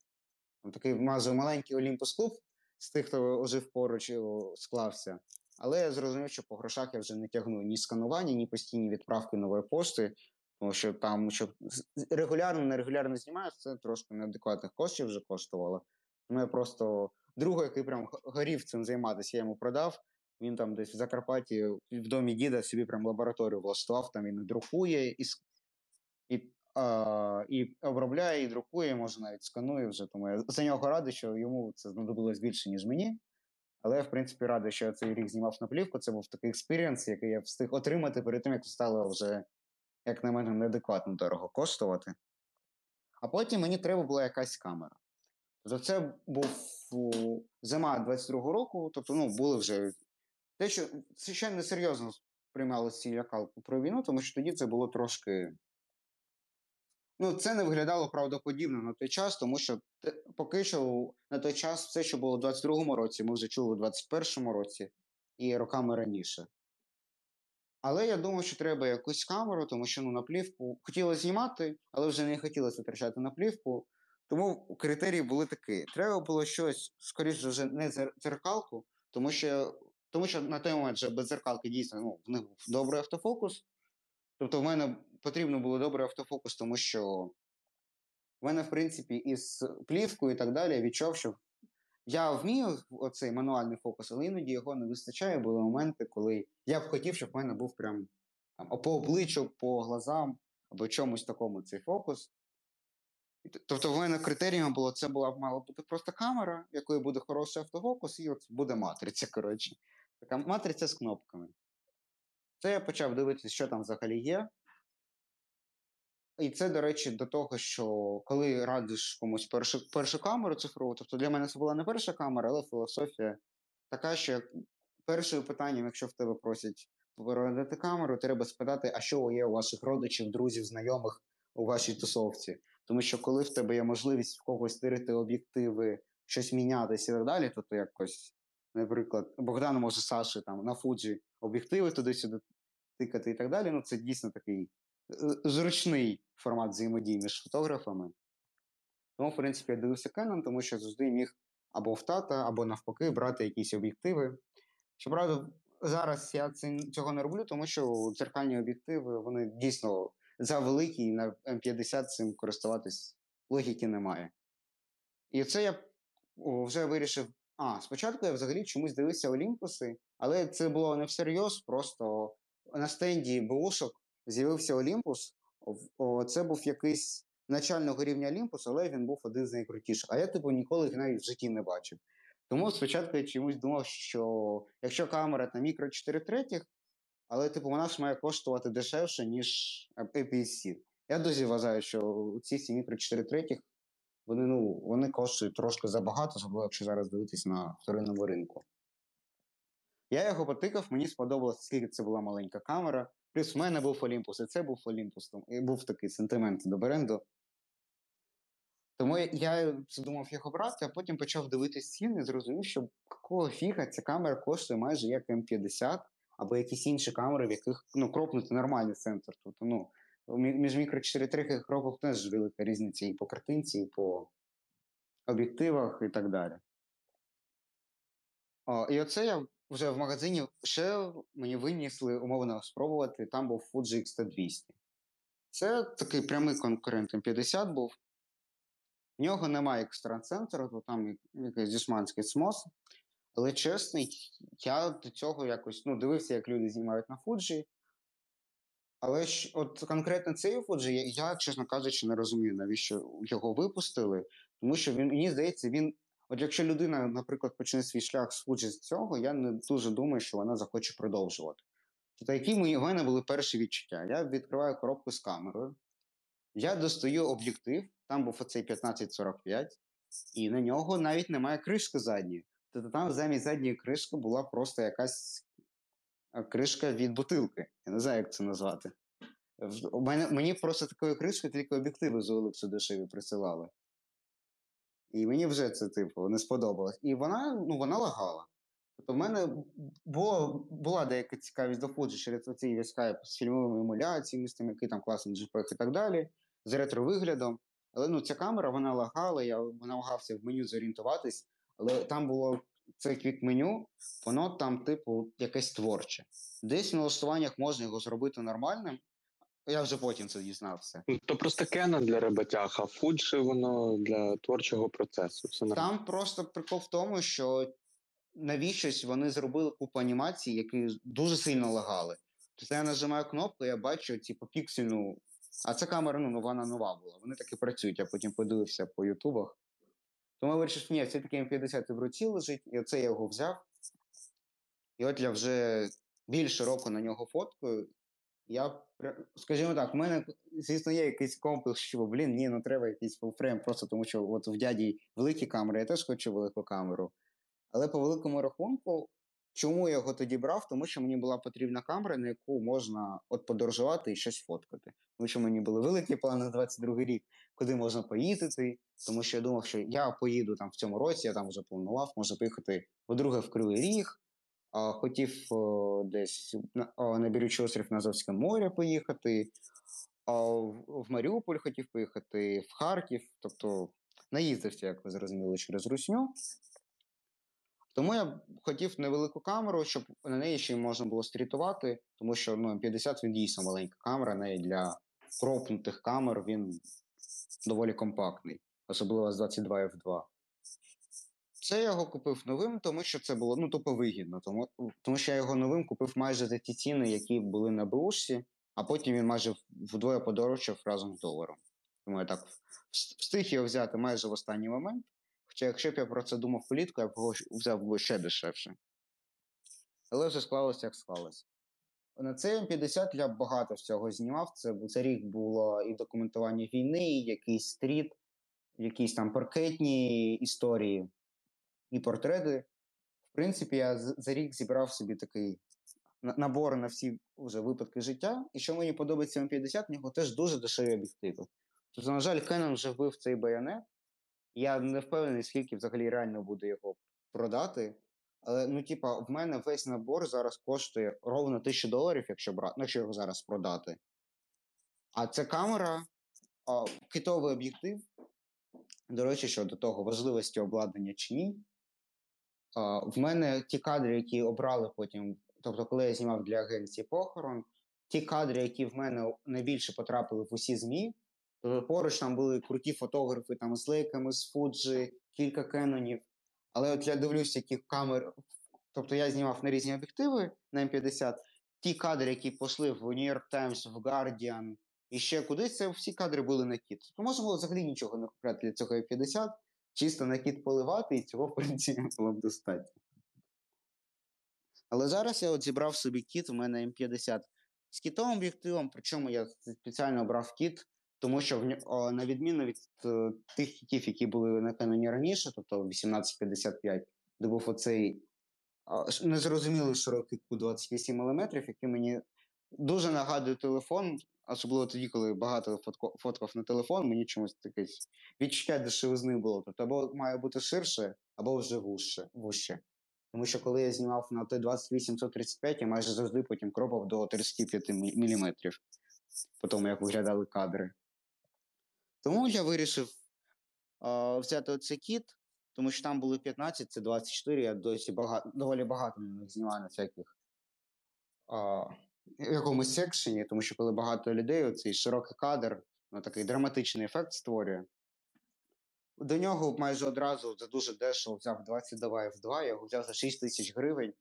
Там такий маленький Olympus клуб з тих, хто ожив поруч, склався. Але я зрозумів, що по грошах я вже не тягну ні сканування, ні постійні відправки нової пошти, тому що там, щоб регулярно, нерегулярно знімаю, це трошки неадекватних коштів вже коштувало. Тому я просто другу, який прям горів цим займатися, я йому продав. Він там десь в Закарпатті, в домі діда, собі прям лабораторію влаштував, там він друкує, і, і, а, і обробляє, і друкує, може навіть сканує вже. Тому я за нього радий, що йому це знадобилось більше, ніж мені. Але я, в принципі, радий, що я цей рік знімав на плівку. Це був такий експірієнс, який я встиг отримати перед тим, як стало вже, як на мене, неадекватно дорого коштувати. А потім мені треба була якась камера. Тобто це був зима двадцять другого року, тобто, ну, були вже... Те, що це ще не серйозно сприймали ці лякалку про війну, тому що тоді це було трошки... Ну, це не виглядало правдоподібно на той час, тому що поки що на той час все, що було в двадцять другому році, ми вже чули в двадцять першому році і роками раніше. Але я думав, що треба якусь камеру, тому що, ну, на плівку хотіли знімати, але вже не хотілося витрачати на плівку. Тому критерії були такі. Треба було щось, скоріше вже не дзеркалку, тому що... Тому що на той момент вже без дзеркалки дійсно, ну, в них був добрий автофокус. Тобто в мене потрібно було добрий автофокус, тому що в мене, в принципі, із плівкою і так далі я відчув, що я вмію оцей мануальний фокус, але іноді його не вистачає. Були моменти, коли я б хотів, щоб в мене був прям там, по обличчю, по глазам або чомусь такому цей фокус. Тобто в мене критерієм було, це була мала бути просто камера, в якої буде хороший автофокус, і от буде матриця, коротше. Така матриця з кнопками. Це я почав дивитися, що там взагалі є. І це, до речі, до того, що коли радиш комусь першу, першу камеру цифрову, тобто для мене це була не перша камера, але філософія така, що першим питанням, якщо в тебе просять передати камеру, треба спитати, а що є у ваших родичів, друзів, знайомих у вашій тусовці. Тому що коли в тебе є можливість в когось стирити об'єктиви, щось мінятися і так далі, то ти якось, наприклад, Богдан може Саші там на Фуджі об'єктиви туди-сюди тикати і так далі, ну це дійсно такий зручний формат взаємодії між фотографами. Тому, в принципі, я дивився Canon, тому що завжди міг або в тата, або навпаки брати якісь об'єктиви. Щоправда, зараз я цього не роблю, тому що дзеркальні об'єктиви, вони дійсно... За великий на М п'ятдесят цим користуватись логіки немає. І це я вже вирішив... А, спочатку я взагалі чомусь дивився Олімпуси, але це було не всерйоз, просто на стенді бушок з'явився Олімпус. Це був якийсь начального рівня Олімпус, але він був один з найкрутіших. А я, типу, ніколи їх навіть в житті не бачив. Тому спочатку я чомусь думав, що якщо камера на мікро чотири третіх, але, типу, вона ж має коштувати дешевше, ніж ей пі ес сі. Я дуже вважаю, що ці сім'ї при чотири третіх, вони, ну, вони коштують трошки забагато, особливо, якщо зараз дивитись на вторинному ринку. Я його потикав, мені сподобалось, скільки це була маленька камера. Плюс в мене був Olympus, і це був Olympus. І був такий сентимент до бренду. Тому я задумав його брати, а потім почав дивитись ціни, зрозумів, що якого фіга ця камера коштує майже як М п'ятдесят, або якісь інші камери, в яких, ну, кропнути нормальний сенсор. Тобто, ну, між мікро чотири третіх кропок теж велика різниця і по картинці, і по об'єктивах, і так далі. О, і оце я вже в магазині, ще мені винесли умовно спробувати, там був Fuji Ікс сто двісті. Це такий прямий конкурент М п'ятдесят був. В нього немає екстрасенсору, то там якийсь дешманський смос. Але, чесний, я до цього якось, ну, дивився, як люди знімають на Фуджі. Але ж, от конкретно цей Фуджі, я, я, чесно кажучи, не розумію, навіщо його випустили. Тому що, він, мені здається, він... От якщо людина, наприклад, почне свій шлях з Фуджі з цього, я не дуже думаю, що вона захоче продовжувати. Тобто, які в мене були перші відчуття? Я відкриваю коробку з камерою, я достаю об'єктив, там був оцей п'ятнадцять сорок п'ять, і на нього навіть немає кришки задньої. Тобто там замість задньої кришки була просто якась кришка від бутилки. Я не знаю, як це назвати. У мене, мені просто такою кришкою тільки об'єктиви з Олексу дешеві присилали. І мені вже це, типу, не сподобалось. І вона, ну, вона лагала. Тобто в мене було, була деяка цікавість до Fuji через ці візка з фільмовими емуляціями, з тим, який там класний джейпег і так далі, з ретро-виглядом. Але ну, ця камера, вона лагала, я намагався в меню зорієнтуватись, але там було це квік-меню, воно там, типу, якесь творче. Десь в налаштуваннях можна його зробити нормальним, я вже потім це дізнався. То просто Canon для роботяг, а Fuji воно для творчого процесу. Все там просто прикол в тому, що навіщось вони зробили купу анімацій, які дуже сильно лагали. Тобто я нажимаю кнопку, я бачу, типу, піксельну. А ця камера, ну, вона нова була. Вони так і працюють, я потім подивився по ютубах. Тому я вирішив, ні, все-таки М п'ятдесят в руці лежить, і оце я його взяв. І от я вже більше року на нього фоткаю. Я, скажімо так, в мене, звісно, є якийсь комплекс, що, блін, ні, ну треба якийсь фулфрейм, просто тому що от в дяді великі камери, я теж хочу велику камеру. Але по великому рахунку, чому я його тоді брав? Тому що мені була потрібна камера, на яку можна от подорожувати і щось фоткати. Тому що мені були великі плани на двадцять другий рік, куди можна поїздити. Тому що я думав, що я поїду там в цьому році, я там вже планував, можна поїхати, по-друге, в Кривий Ріг. А, хотів о, десь на, о, на Бірючий острів на Азовське море поїхати, а, в, в Маріуполь хотів поїхати, в Харків. Тобто наїздився, як ви зрозуміли, через русню. Тому я хотів невелику камеру, щоб на неї ще можна було стрітувати, тому що ну, М п'ятдесят він дійсно маленька камера, неї для пропнутих камер він доволі компактний, особливо з двадцять два еф два. Це я його купив новим, тому що це було ну, тупо вигідно, тому, тому що я його новим купив майже за ті ціни, які були на бушці, а потім він майже вдвоє подорожчав разом з доларом. Тому я так встиг його взяти майже в останній момент. Чи якщо б я про це думав влітку, я б його взяв би ще дешевше. Але все склалося, як склалося. На цей М п'ятдесят я багато всього знімав. Це, це рік було і документування війни, і якийсь стріт, якісь там паркетні історії, і портрети. В принципі, я за рік зібрав собі такий набор на всі вже випадки життя. І що мені подобається М п'ятдесят, в нього теж дуже дешеві об'єктиви. Тобто, на жаль, Canon вже вбив цей байонет. Я не впевнений, скільки взагалі реально буде його продати. Але, ну, типа, в мене весь набор зараз коштує ровно тисячу доларів, якщо брати, ну, якщо його зараз продати. А це камера, а, китовий об'єктив. До речі, щодо того, важливості обладнання чи ні. А, в мене ті кадри, які обрали потім, тобто, коли я знімав для агенції похорон, ті кадри, які в мене найбільше потрапили в усі ЗМІ, поруч там були круті фотографи там, з лейками, з Fuji, кілька Кенонів. Але от я дивлюся, які камери... Тобто я знімав на різні об'єктиви на М п'ятдесят. Ті кадри, які пішли в New York Times, в Guardian і ще кудись, це всі кадри були на кіт. Тобто можна було взагалі нічого не купляти для цього М п'ятдесят. Чисто на кіт поливати, і цього, в принципі, було б достатньо. Але зараз я от зібрав собі кіт, у мене М п'ятдесят з кітовим об'єктивом, причому я спеціально брав кіт, тому що, о, на відміну від о, тих кітів, які були на Canon раніше, тобто вісімнадцять п'ятдесят п'ять, де був оцей о, незрозумілий широкий кут двадцять вісім міліметрів, який мені дуже нагадує телефон, особливо тоді, коли багато фотко, фоткав на телефон, мені чомусь таке відчуття дешевизни було. Тобто або має бути ширше, або вже вужче. вужче. Тому що коли я знімав на Т двадцять вісім сто тридцять п'ять, я майже завжди потім кропав до тридцять п'ять міліметрів, по тому, як виглядали кадри. Тому я вирішив о, взяти оцей кіт, тому що там були п'ятнадцять, це двадцять чотири, я досі багато, доволі багато знімаю на всяких о, в якомусь секшені, тому що коли багато людей, оцей широкий кадр, ну, такий драматичний ефект створює. До нього майже одразу за дуже дешево взяв двадцять два еф два, я його взяв за шість тисяч гривень.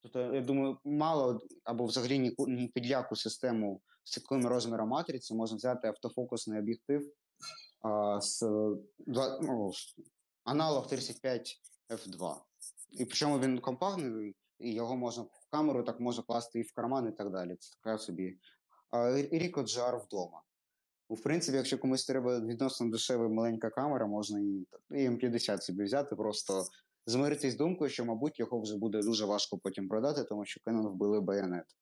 Тобто, я думаю, мало або взагалі ніку, ні під яку систему з таким розміром матриці можна взяти автофокусний об'єктив а, з, ну, аналог тридцять п'ять еф два. І причому він компактний, і його можна в камеру так можна класти і в карман і так далі. Це така собі Ricoh джі ар вдома. В принципі, якщо комусь треба відносно дешева маленька камера, можна і, і М п'ятдесят собі взяти, просто змиритись з думкою, що, мабуть, його вже буде дуже важко потім продати, тому що Canon вбили байонет.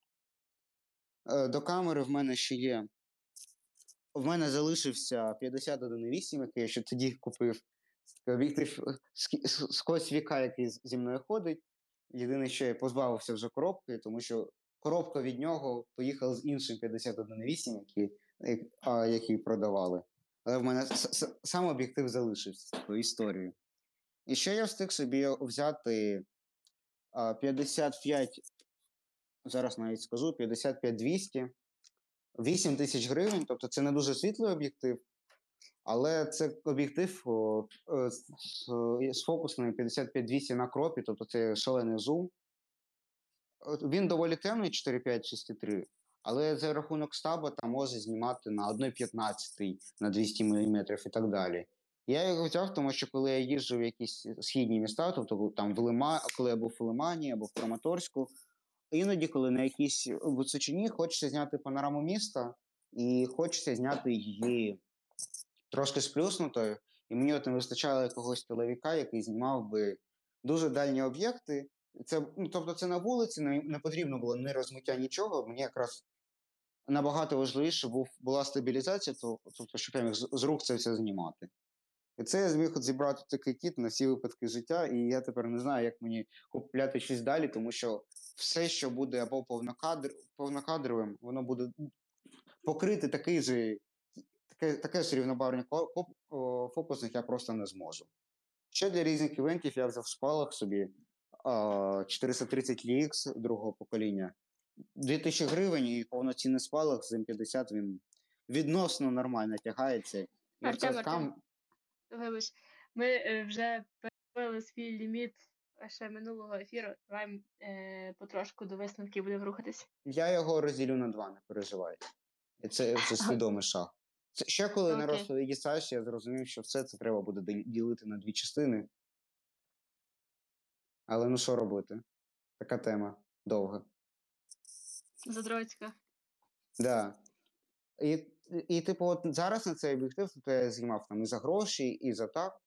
До камери в мене ще є... В мене залишився п'ятдесят один вісім, який я ще тоді купив. Об'єктив сквозь віка, який зі мною ходить. Єдине, що я позбавився вже коробки, тому що коробка від нього поїхала з іншим п'ятдесят один вісім, який, який продавали. Але в мене сам об'єктив залишився з тою історією. І ще я встиг собі взяти п'ятдесят п'ять, зараз навіть скажу, п'ятдесят п'ять двісті, вісім тисяч гривень, тобто це не дуже світлий об'єктив, але це об'єктив з фокусною п'ятдесят п'ять двісті на кропі, тобто це шалений зум. Він доволі темний, чотири п'ять шість три, але за рахунок стаба там може знімати на один п'ятнадцять, на двісті міліметрів і так далі. Я його взяв, тому що коли я їжджу в якісь східні міста, тобто там в Лима, коли я був в Лимані або в Краматорську, іноді, коли на якійсь височині, хочеться зняти панораму міста і хочеться зняти її трошки сплюснутою. І мені от не вистачало якогось телевіка, який знімав би дуже дальні об'єкти. Це, ну, тобто це на вулиці, не, не потрібно було ні розмиття, нічого. Мені якраз набагато важливіше був, була стабілізація, тобто, щоб я міг з, з рук це все знімати. І це я зміг от зібрати такий кіт на всі випадки життя, і я тепер не знаю, як мені купляти щось далі, тому що все, що буде або повнокадр... повнокадровим, воно буде покрити такий же, таке, таке ж рівнобарвне фокусних я просто не зможу. Ще для різних івентів я взяв в спалах собі чотириста тридцять Лі Ікс другого покоління. дві тисячі гривень і повноцінний спалах з М п'ятдесят, він відносно нормально тягається. Артем, там... Вибач, ми вже перебили свій ліміт ще минулого ефіру. Давай е, потрошку до висновків будемо рухатись. Я його розділю на два, не переживайте. І це вже свідомий шаг. Це, ще коли okay. наросли дістаєш, я зрозумів, що все це треба буде ділити на дві частини. Але ну що робити? Така тема довга. Задроцька. Так. Да. І, і, типу, от зараз на цей об'єктив тобто я знімав там і за гроші, і за так.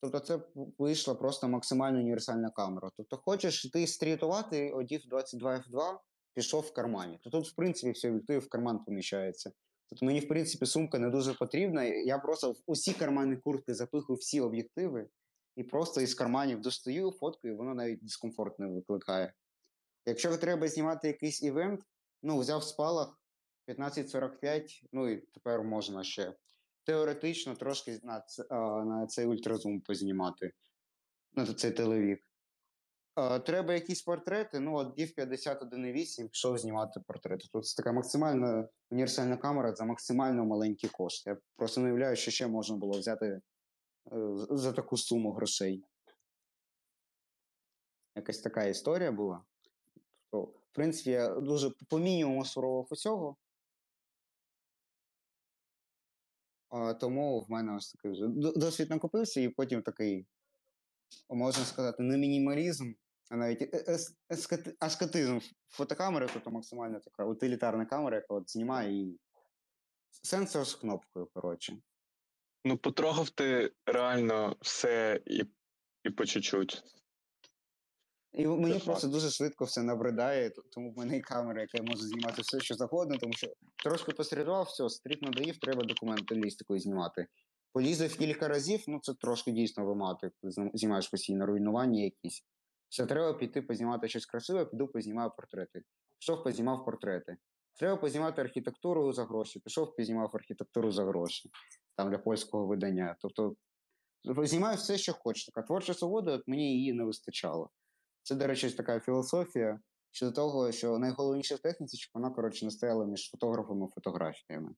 Тобто це вийшла просто максимально універсальна камера. Тобто хочеш ти стрітувати, одів двадцять два еф два, пішов в кармані. Тобто тут, в принципі, всі об'єктиви в карман поміщаються. Тобто мені, в принципі, сумка не дуже потрібна. Я просто в усі кармани куртки запихую всі об'єктиви і просто із карманів достаю фоткою, воно навіть дискомфорт не викликає. Якщо треба знімати якийсь івент, ну, взяв спалах, п'ятнадцять сорок п'ять, ну і тепер можна ще теоретично трошки на, ц... на цей ультразум познімати, на цей телевік. Треба якісь портрети, ну от дів п'ятдесят один вісім пішов знімати портрети. Тут це така максимально універсальна камера за максимально маленькі кошти. Я просто не уявляю, що ще можна було взяти за таку суму грошей. Якась така історія була. В принципі, я дуже по мінімуму суровував усього. А, тому в мене ось такий вже досвід накопився, і потім такий, можна сказати, не мінімалізм, а навіть аскетизм фотокамери, тобто максимально така утилітарна камера, яка от знімає і сенсор з кнопкою, коротше. Ну, потрогав ти реально все і, і по чуть-чуть. І мені це просто факт. Дуже швидко все набридає, тому в мене і камера, яка може знімати все, що завгодно, тому що трошки посередував, все, стріт надоїв, треба документалістикою знімати. Полізав кілька разів, ну це трошки дійсно вимати, коли знімаєш постійно руйнування якісь. Все, треба піти познімати щось красиве, піду познімаю портрети. Пішов, познімав портрети. Треба познімати архітектуру за гроші, пішов, познімав архітектуру за гроші, там для польського видання. Тобто, знімаю все, що хочу. Така творча свобода, от мені її не вистачало. Це, до речі, така філософія щодо того, що найголовніше в техніці, щоб вона, коротше, не стояла між фотографами і фотографіями.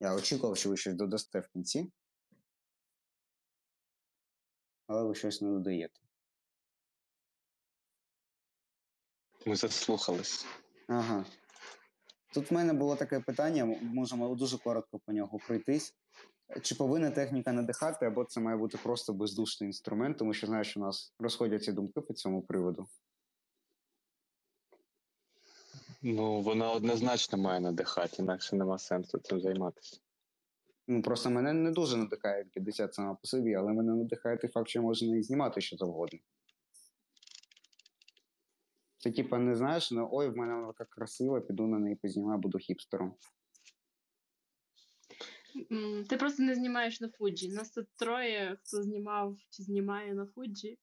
Я очікував, що ви щось додасте в кінці, але ви щось не додаєте. Ми заслухались. Ага. Тут в мене було таке питання, можемо дуже коротко по нього пройтись. Чи повинна техніка надихати, або це має бути просто бездушний інструмент, тому що, знаєш, у нас розходяться думки по цьому приводу. Ну, вона однозначно має надихати, інакше нема сенсу цим займатися. Ну, просто мене не дуже надихає п'ятдесят сама по собі, але мене надихає той факт, що можна і знімати що завгодно. Ти, типа, не знаєш, ну, ой, в мене вона така красива, піду на неї познімаю, буду хіпстером. Ти просто не знімаєш на Фуджі. Нас тут троє, хто знімав чи знімає на Фуджі.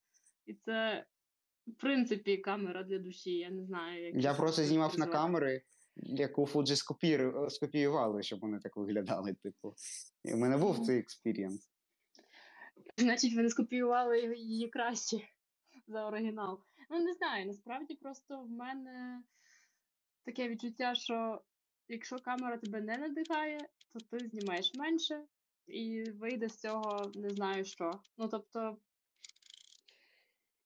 І це, в принципі, камера для душі. Я не знаю, як... Я просто знімав називати. На камери, яку Фуджі скопіювали, щоб вони так виглядали. Типу. І в мене був цей експірієнс. Значить, вони скопіювали її краще за оригінал. Ну, не знаю, насправді просто в мене таке відчуття, що якщо камера тебе не надихає, то ти знімаєш менше і вийде з цього не знаю що. Ну, тобто,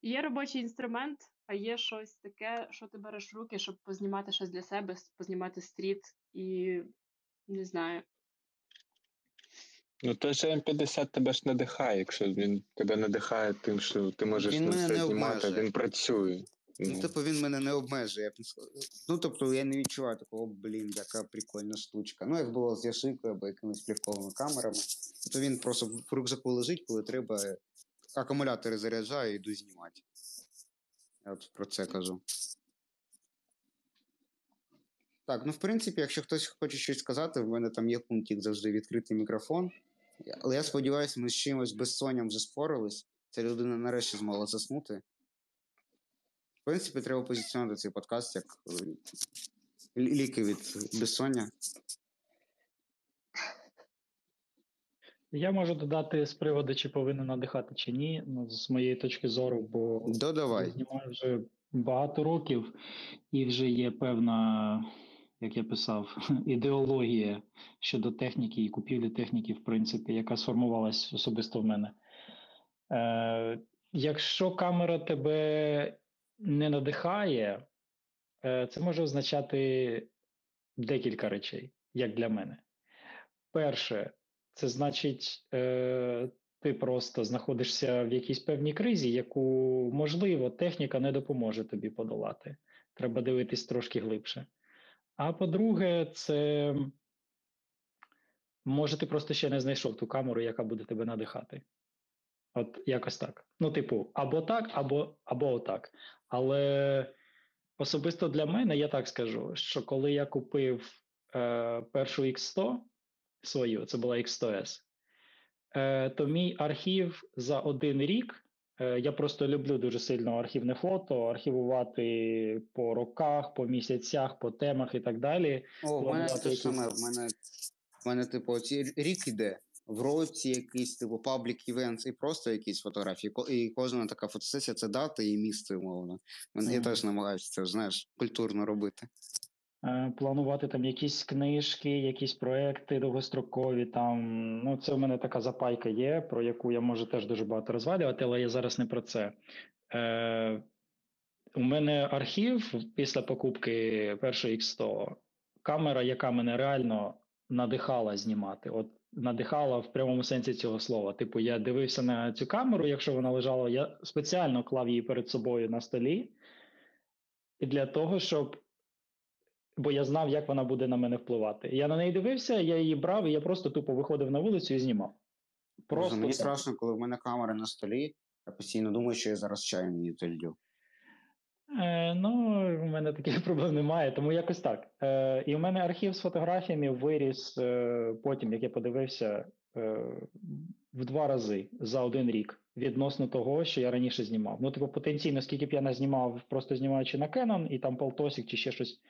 є робочий інструмент, а є щось таке, що ти береш в руки, щоб познімати щось для себе, познімати стріт і не знаю. Ну, той же М п'ятдесят тебе ж надихає, якщо він тебе надихає тим, що ти можеш він на все знімати, обмежує. Він працює. Ну, ну, типу, він мене не обмежує. Ну, тобто, я не відчуваю такого, блін, яка прикольна штучка. Ну, як було з Яшикою або якимись плівковими камерами, то він просто в рюкзаку лежить, коли треба, акумулятори заряджаю і йду знімати. Я от про це кажу. Так, ну, в принципі, якщо хтось хоче щось сказати, в мене там є пунктик завжди відкритий мікрофон. Але я сподіваюся, ми з чимось безсонням заспорились. Ця людина нарешті змогла заснути. В принципі, треба позиціонувати цей подкаст як ліки від безсоння. Я можу додати з приводу, чи повинен надихати, чи ні, ну, з моєї точки зору, бо Додавай. Я знімаю вже багато років, і вже є певна, як я писав, ідеологія щодо техніки і купівлі техніки, в принципі, яка сформувалась особисто в мене. Е, якщо камера тебе не надихає, е, це може означати декілька речей, як для мене. Перше, це значить, е, ти просто знаходишся в якійсь певній кризі, яку, можливо, техніка не допоможе тобі подолати. Треба дивитись трошки глибше. А по-друге, це, може, ти просто ще не знайшов ту камеру, яка буде тебе надихати. От якось так. Ну, типу, або так, або, або отак. Але особисто для мене, я так скажу, що коли я купив е, першу ікс сто, свою, це була ікс сто ес, е, то мій архів за один рік, е, я просто люблю дуже сильно архівне фото, архівувати по роках, по місяцях, по темах і так далі. О, в мене те саме, в мене, в мене, типу, рік іде, в році якийсь, типу, паблік івент і просто якісь фотографії, і кожна така фотосесія – це дата і місце, умовно. Я mm-hmm. теж намагаюся це, знаєш, культурно робити. Планувати там якісь книжки, якісь проекти довгострокові. Там, ну, це в мене така запайка є, про яку я можу теж дуже багато розвалювати, але я зараз не про це. Е, у мене архів після покупки першої ікс сто, камера, яка мене реально надихала знімати. От надихала в прямому сенсі цього слова. Типу, я дивився на цю камеру, якщо вона лежала, я спеціально клав її перед собою на столі для того, щоб бо я знав, як вона буде на мене впливати. Я на неї дивився, я її брав, і я просто тупо виходив на вулицю і знімав. Просто мені страшно, коли в мене камера на столі, я постійно думаю, що я зараз чаю її залью. Е, ну, у мене таких проблем немає, тому якось так. Е, і в мене архів з фотографіями виріс е, потім, як я подивився, е, в два рази за один рік. Відносно того, що я раніше знімав. Ну, типу, потенційно, скільки б я назнімав, просто знімаючи на Canon, і там полтосик чи ще щось.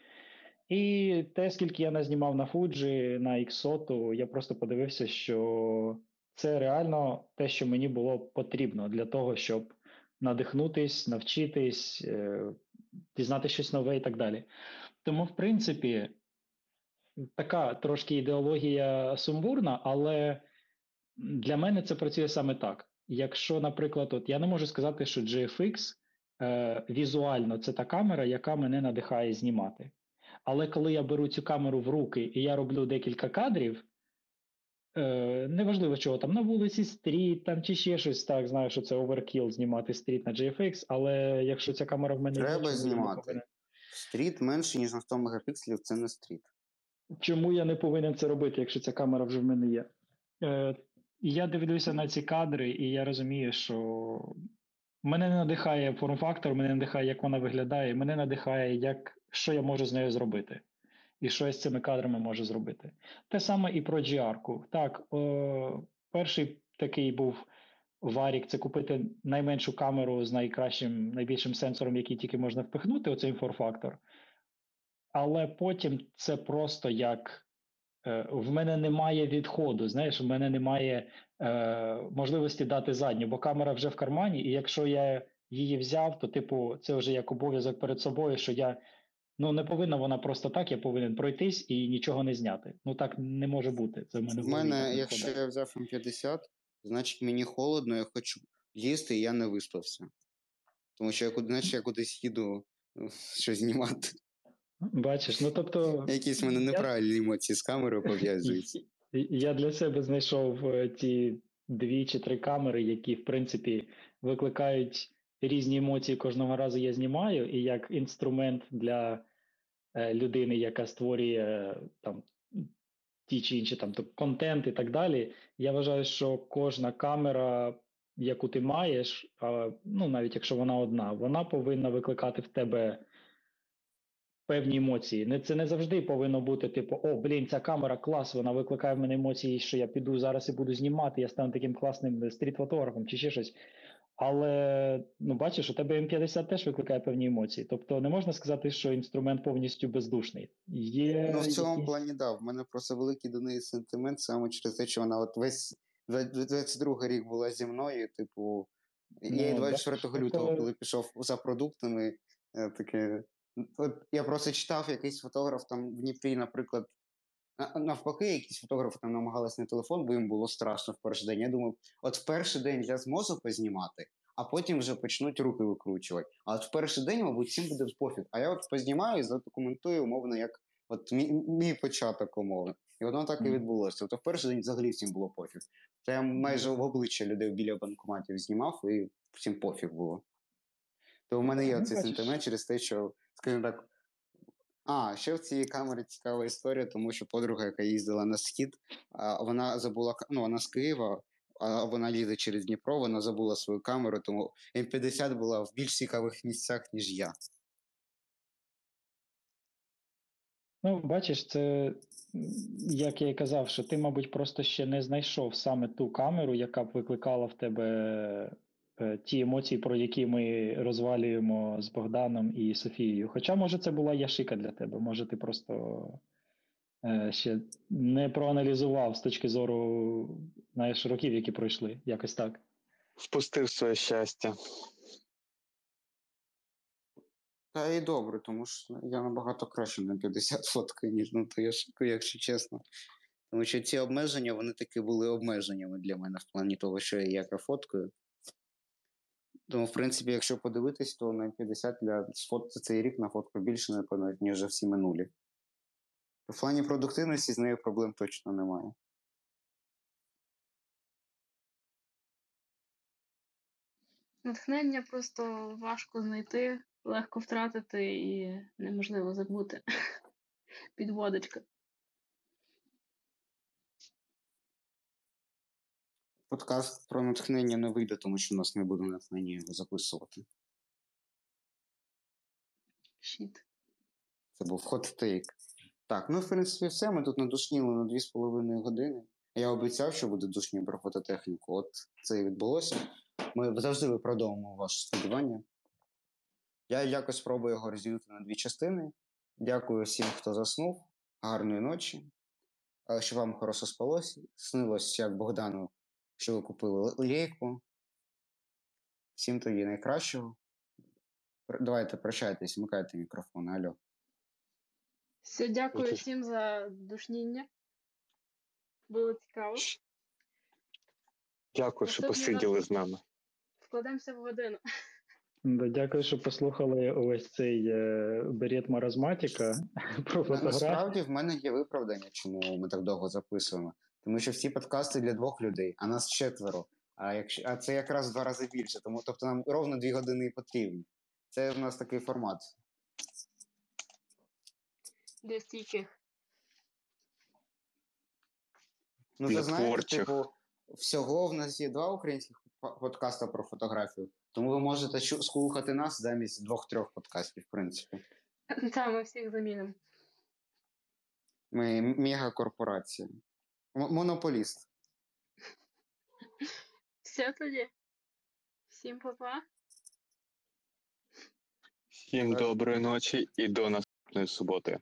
І те, скільки я назнімав на Fuji, на ікс сто, я просто подивився, що це реально те, що мені було потрібно для того, щоб надихнутись, навчитись, дізнати щось нове і так далі. Тому, в принципі, така трошки ідеологія сумбурна, але для мене це працює саме так. Якщо, наприклад, от я не можу сказати, що джі еф ікс е, візуально це та камера, яка мене надихає знімати. Але коли я беру цю камеру в руки і я роблю декілька кадрів, е, неважливо чого, там на вулиці стріт, там чи ще щось, так, знаю, що це оверкіл знімати стріт на джі еф ікс, але якщо ця камера в мене... Треба є, знімати. Повинен... Стріт менше, ніж на сто мегапікселів, це не стріт. Чому я не повинен це робити, якщо ця камера вже в мене є? Е, я дивлюся на ці кадри, і я розумію, що мене не надихає форм-фактор, мене надихає, як вона виглядає, мене надихає, як що я можу з нею зробити. і що з цими кадрами може зробити. Те саме і про джі ар-ку. Так, о, перший такий був варік – це купити найменшу камеру з найкращим, найбільшим сенсором, який тільки можна впихнути, оцей фор-фактор. Але потім це просто як... В мене немає відходу, знаєш, в мене немає е, можливості дати задню, бо камера вже в кармані, і якщо я її взяв, то, типу, це вже як обов'язок перед собою, що я, ну, не повинна вона просто так, я повинен пройтись і нічого не зняти. Ну, так не може бути. Це в мене, в мене якщо я взяв М п'ятдесят, значить, мені холодно, я хочу їсти, і я не виспався. Тому що, я, значить, я кудись їду щось знімати. Бачиш, ну тобто... Якісь в мене неправильні я... емоції з камерою пов'язуються. Я для себе знайшов ті дві чи три камери, які, в принципі, викликають різні емоції кожного разу я знімаю, і як інструмент для людини, яка створює там ті чи інші там, контент і так далі, я вважаю, що кожна камера, яку ти маєш, ну навіть якщо вона одна, вона повинна викликати в тебе певні емоції. Це не завжди повинно бути, типу, о, блін, ця камера клас, вона викликає в мене емоції, що я піду зараз і буду знімати, я стану таким класним стріт-фотографом чи ще щось. Але, ну, бачиш, у тебе М п'ятдесят теж викликає певні емоції. Тобто не можна сказати, що інструмент повністю бездушний. Є... Ну, в цьому якісь... плані, да. В мене просто великий до неї сентимент саме через те, що вона от весь двадцять другий рік була зі мною, типу, я її ну, двадцять четвертого лютого, коли... коли пішов за продуктами, таке... От я просто читав, якийсь фотограф там в Дніпрі, наприклад, навпаки, якісь фотографи там намагались на телефон, бо їм було страшно в перший день. Я думав, от в перший день я зможу познімати, а потім вже почнуть руки викручувати. А от в перший день, мабуть, всім буде пофіг. А я от познімаю і задокументую, умовно, як от мій, мій початок умови. І воно так і відбулося. Тобто в перший день взагалі всім було пофіг. Та я майже в обличчя людей біля банкоматів знімав, і всім пофіг було. То в мене є цей сентимент через те, що, скажімо так, а, ще в цій камері цікава історія, тому що подруга, яка їздила на схід, вона забула, ну, вона з Києва, а вона їде через Дніпро, вона забула свою камеру, тому М п'ятдесят була в більш цікавих місцях, ніж я. Ну, бачиш, це, як я і казав, що ти, мабуть, просто ще не знайшов саме ту камеру, яка б викликала в тебе... ті емоції, про які ми розвалюємо з Богданом і Софією. Хоча, може, це була Яшика для тебе, може, ти просто ще не проаналізував з точки зору, знаєш, років, які пройшли, якось так. Впустив своє щастя. Та і добре, тому що я набагато краще на п'ятдесят фоткаю, ніж на ту Яшику, якщо чесно. Тому що ці обмеження, вони таки були обмеженнями для мене в плані того, що я яка фоткаю. Тому, в принципі, якщо подивитись, то на М п'ятдесят для цей рік на фотку більше, напевно, ніж всі минулі. В плані продуктивності з нею проблем точно немає. Натхнення просто важко знайти, легко втратити і неможливо забути. Підводочка. Подкаст про натхнення не вийде, тому що в нас не буде натхнення його записувати. Шіт. Це був хот-тейк. Так, ну, в принципі, все. Ми тут надушніли на дві з половиною години. Я обіцяв, що буде душні про фототехніку. От це і відбулося. Ми завжди виправдовуємо ваше сподівання. Я якось спробую його розділити на дві частини. Дякую всім, хто заснув. Гарної ночі. Щоб вам хорошо спалось. Снилось, як Богдану, що ви купили лейку. Всім тоді найкращого. Давайте прощайтесь, вмикайте мікрофон. Алло. Все, дякую Дякую всім за душніння. Було цікаво. Дякую, що посиділи з нами. Вкладемося в годину. Дякую, що послухали ось цей берет маразматика про фотографію. Насправді в мене є виправдання, чому ми так довго записуємо. Тому що всі подкасти для двох людей, а нас четверо. А, якщо, а це якраз в два рази більше. Тому, тобто нам ровно дві години і потрібні. Це в нас такий формат. Для стійких. Ну, ви знаєте, типу, всього в нас є два українських подкаста про фотографію. Тому ви можете слухати нас замість двох-трьох подкастів, в принципі. Так, ми всіх замінимо. Ми мегакорпорація. Монополіст. Все тоді. Всім па-па. Всім доброї ночі і до наступної суботи.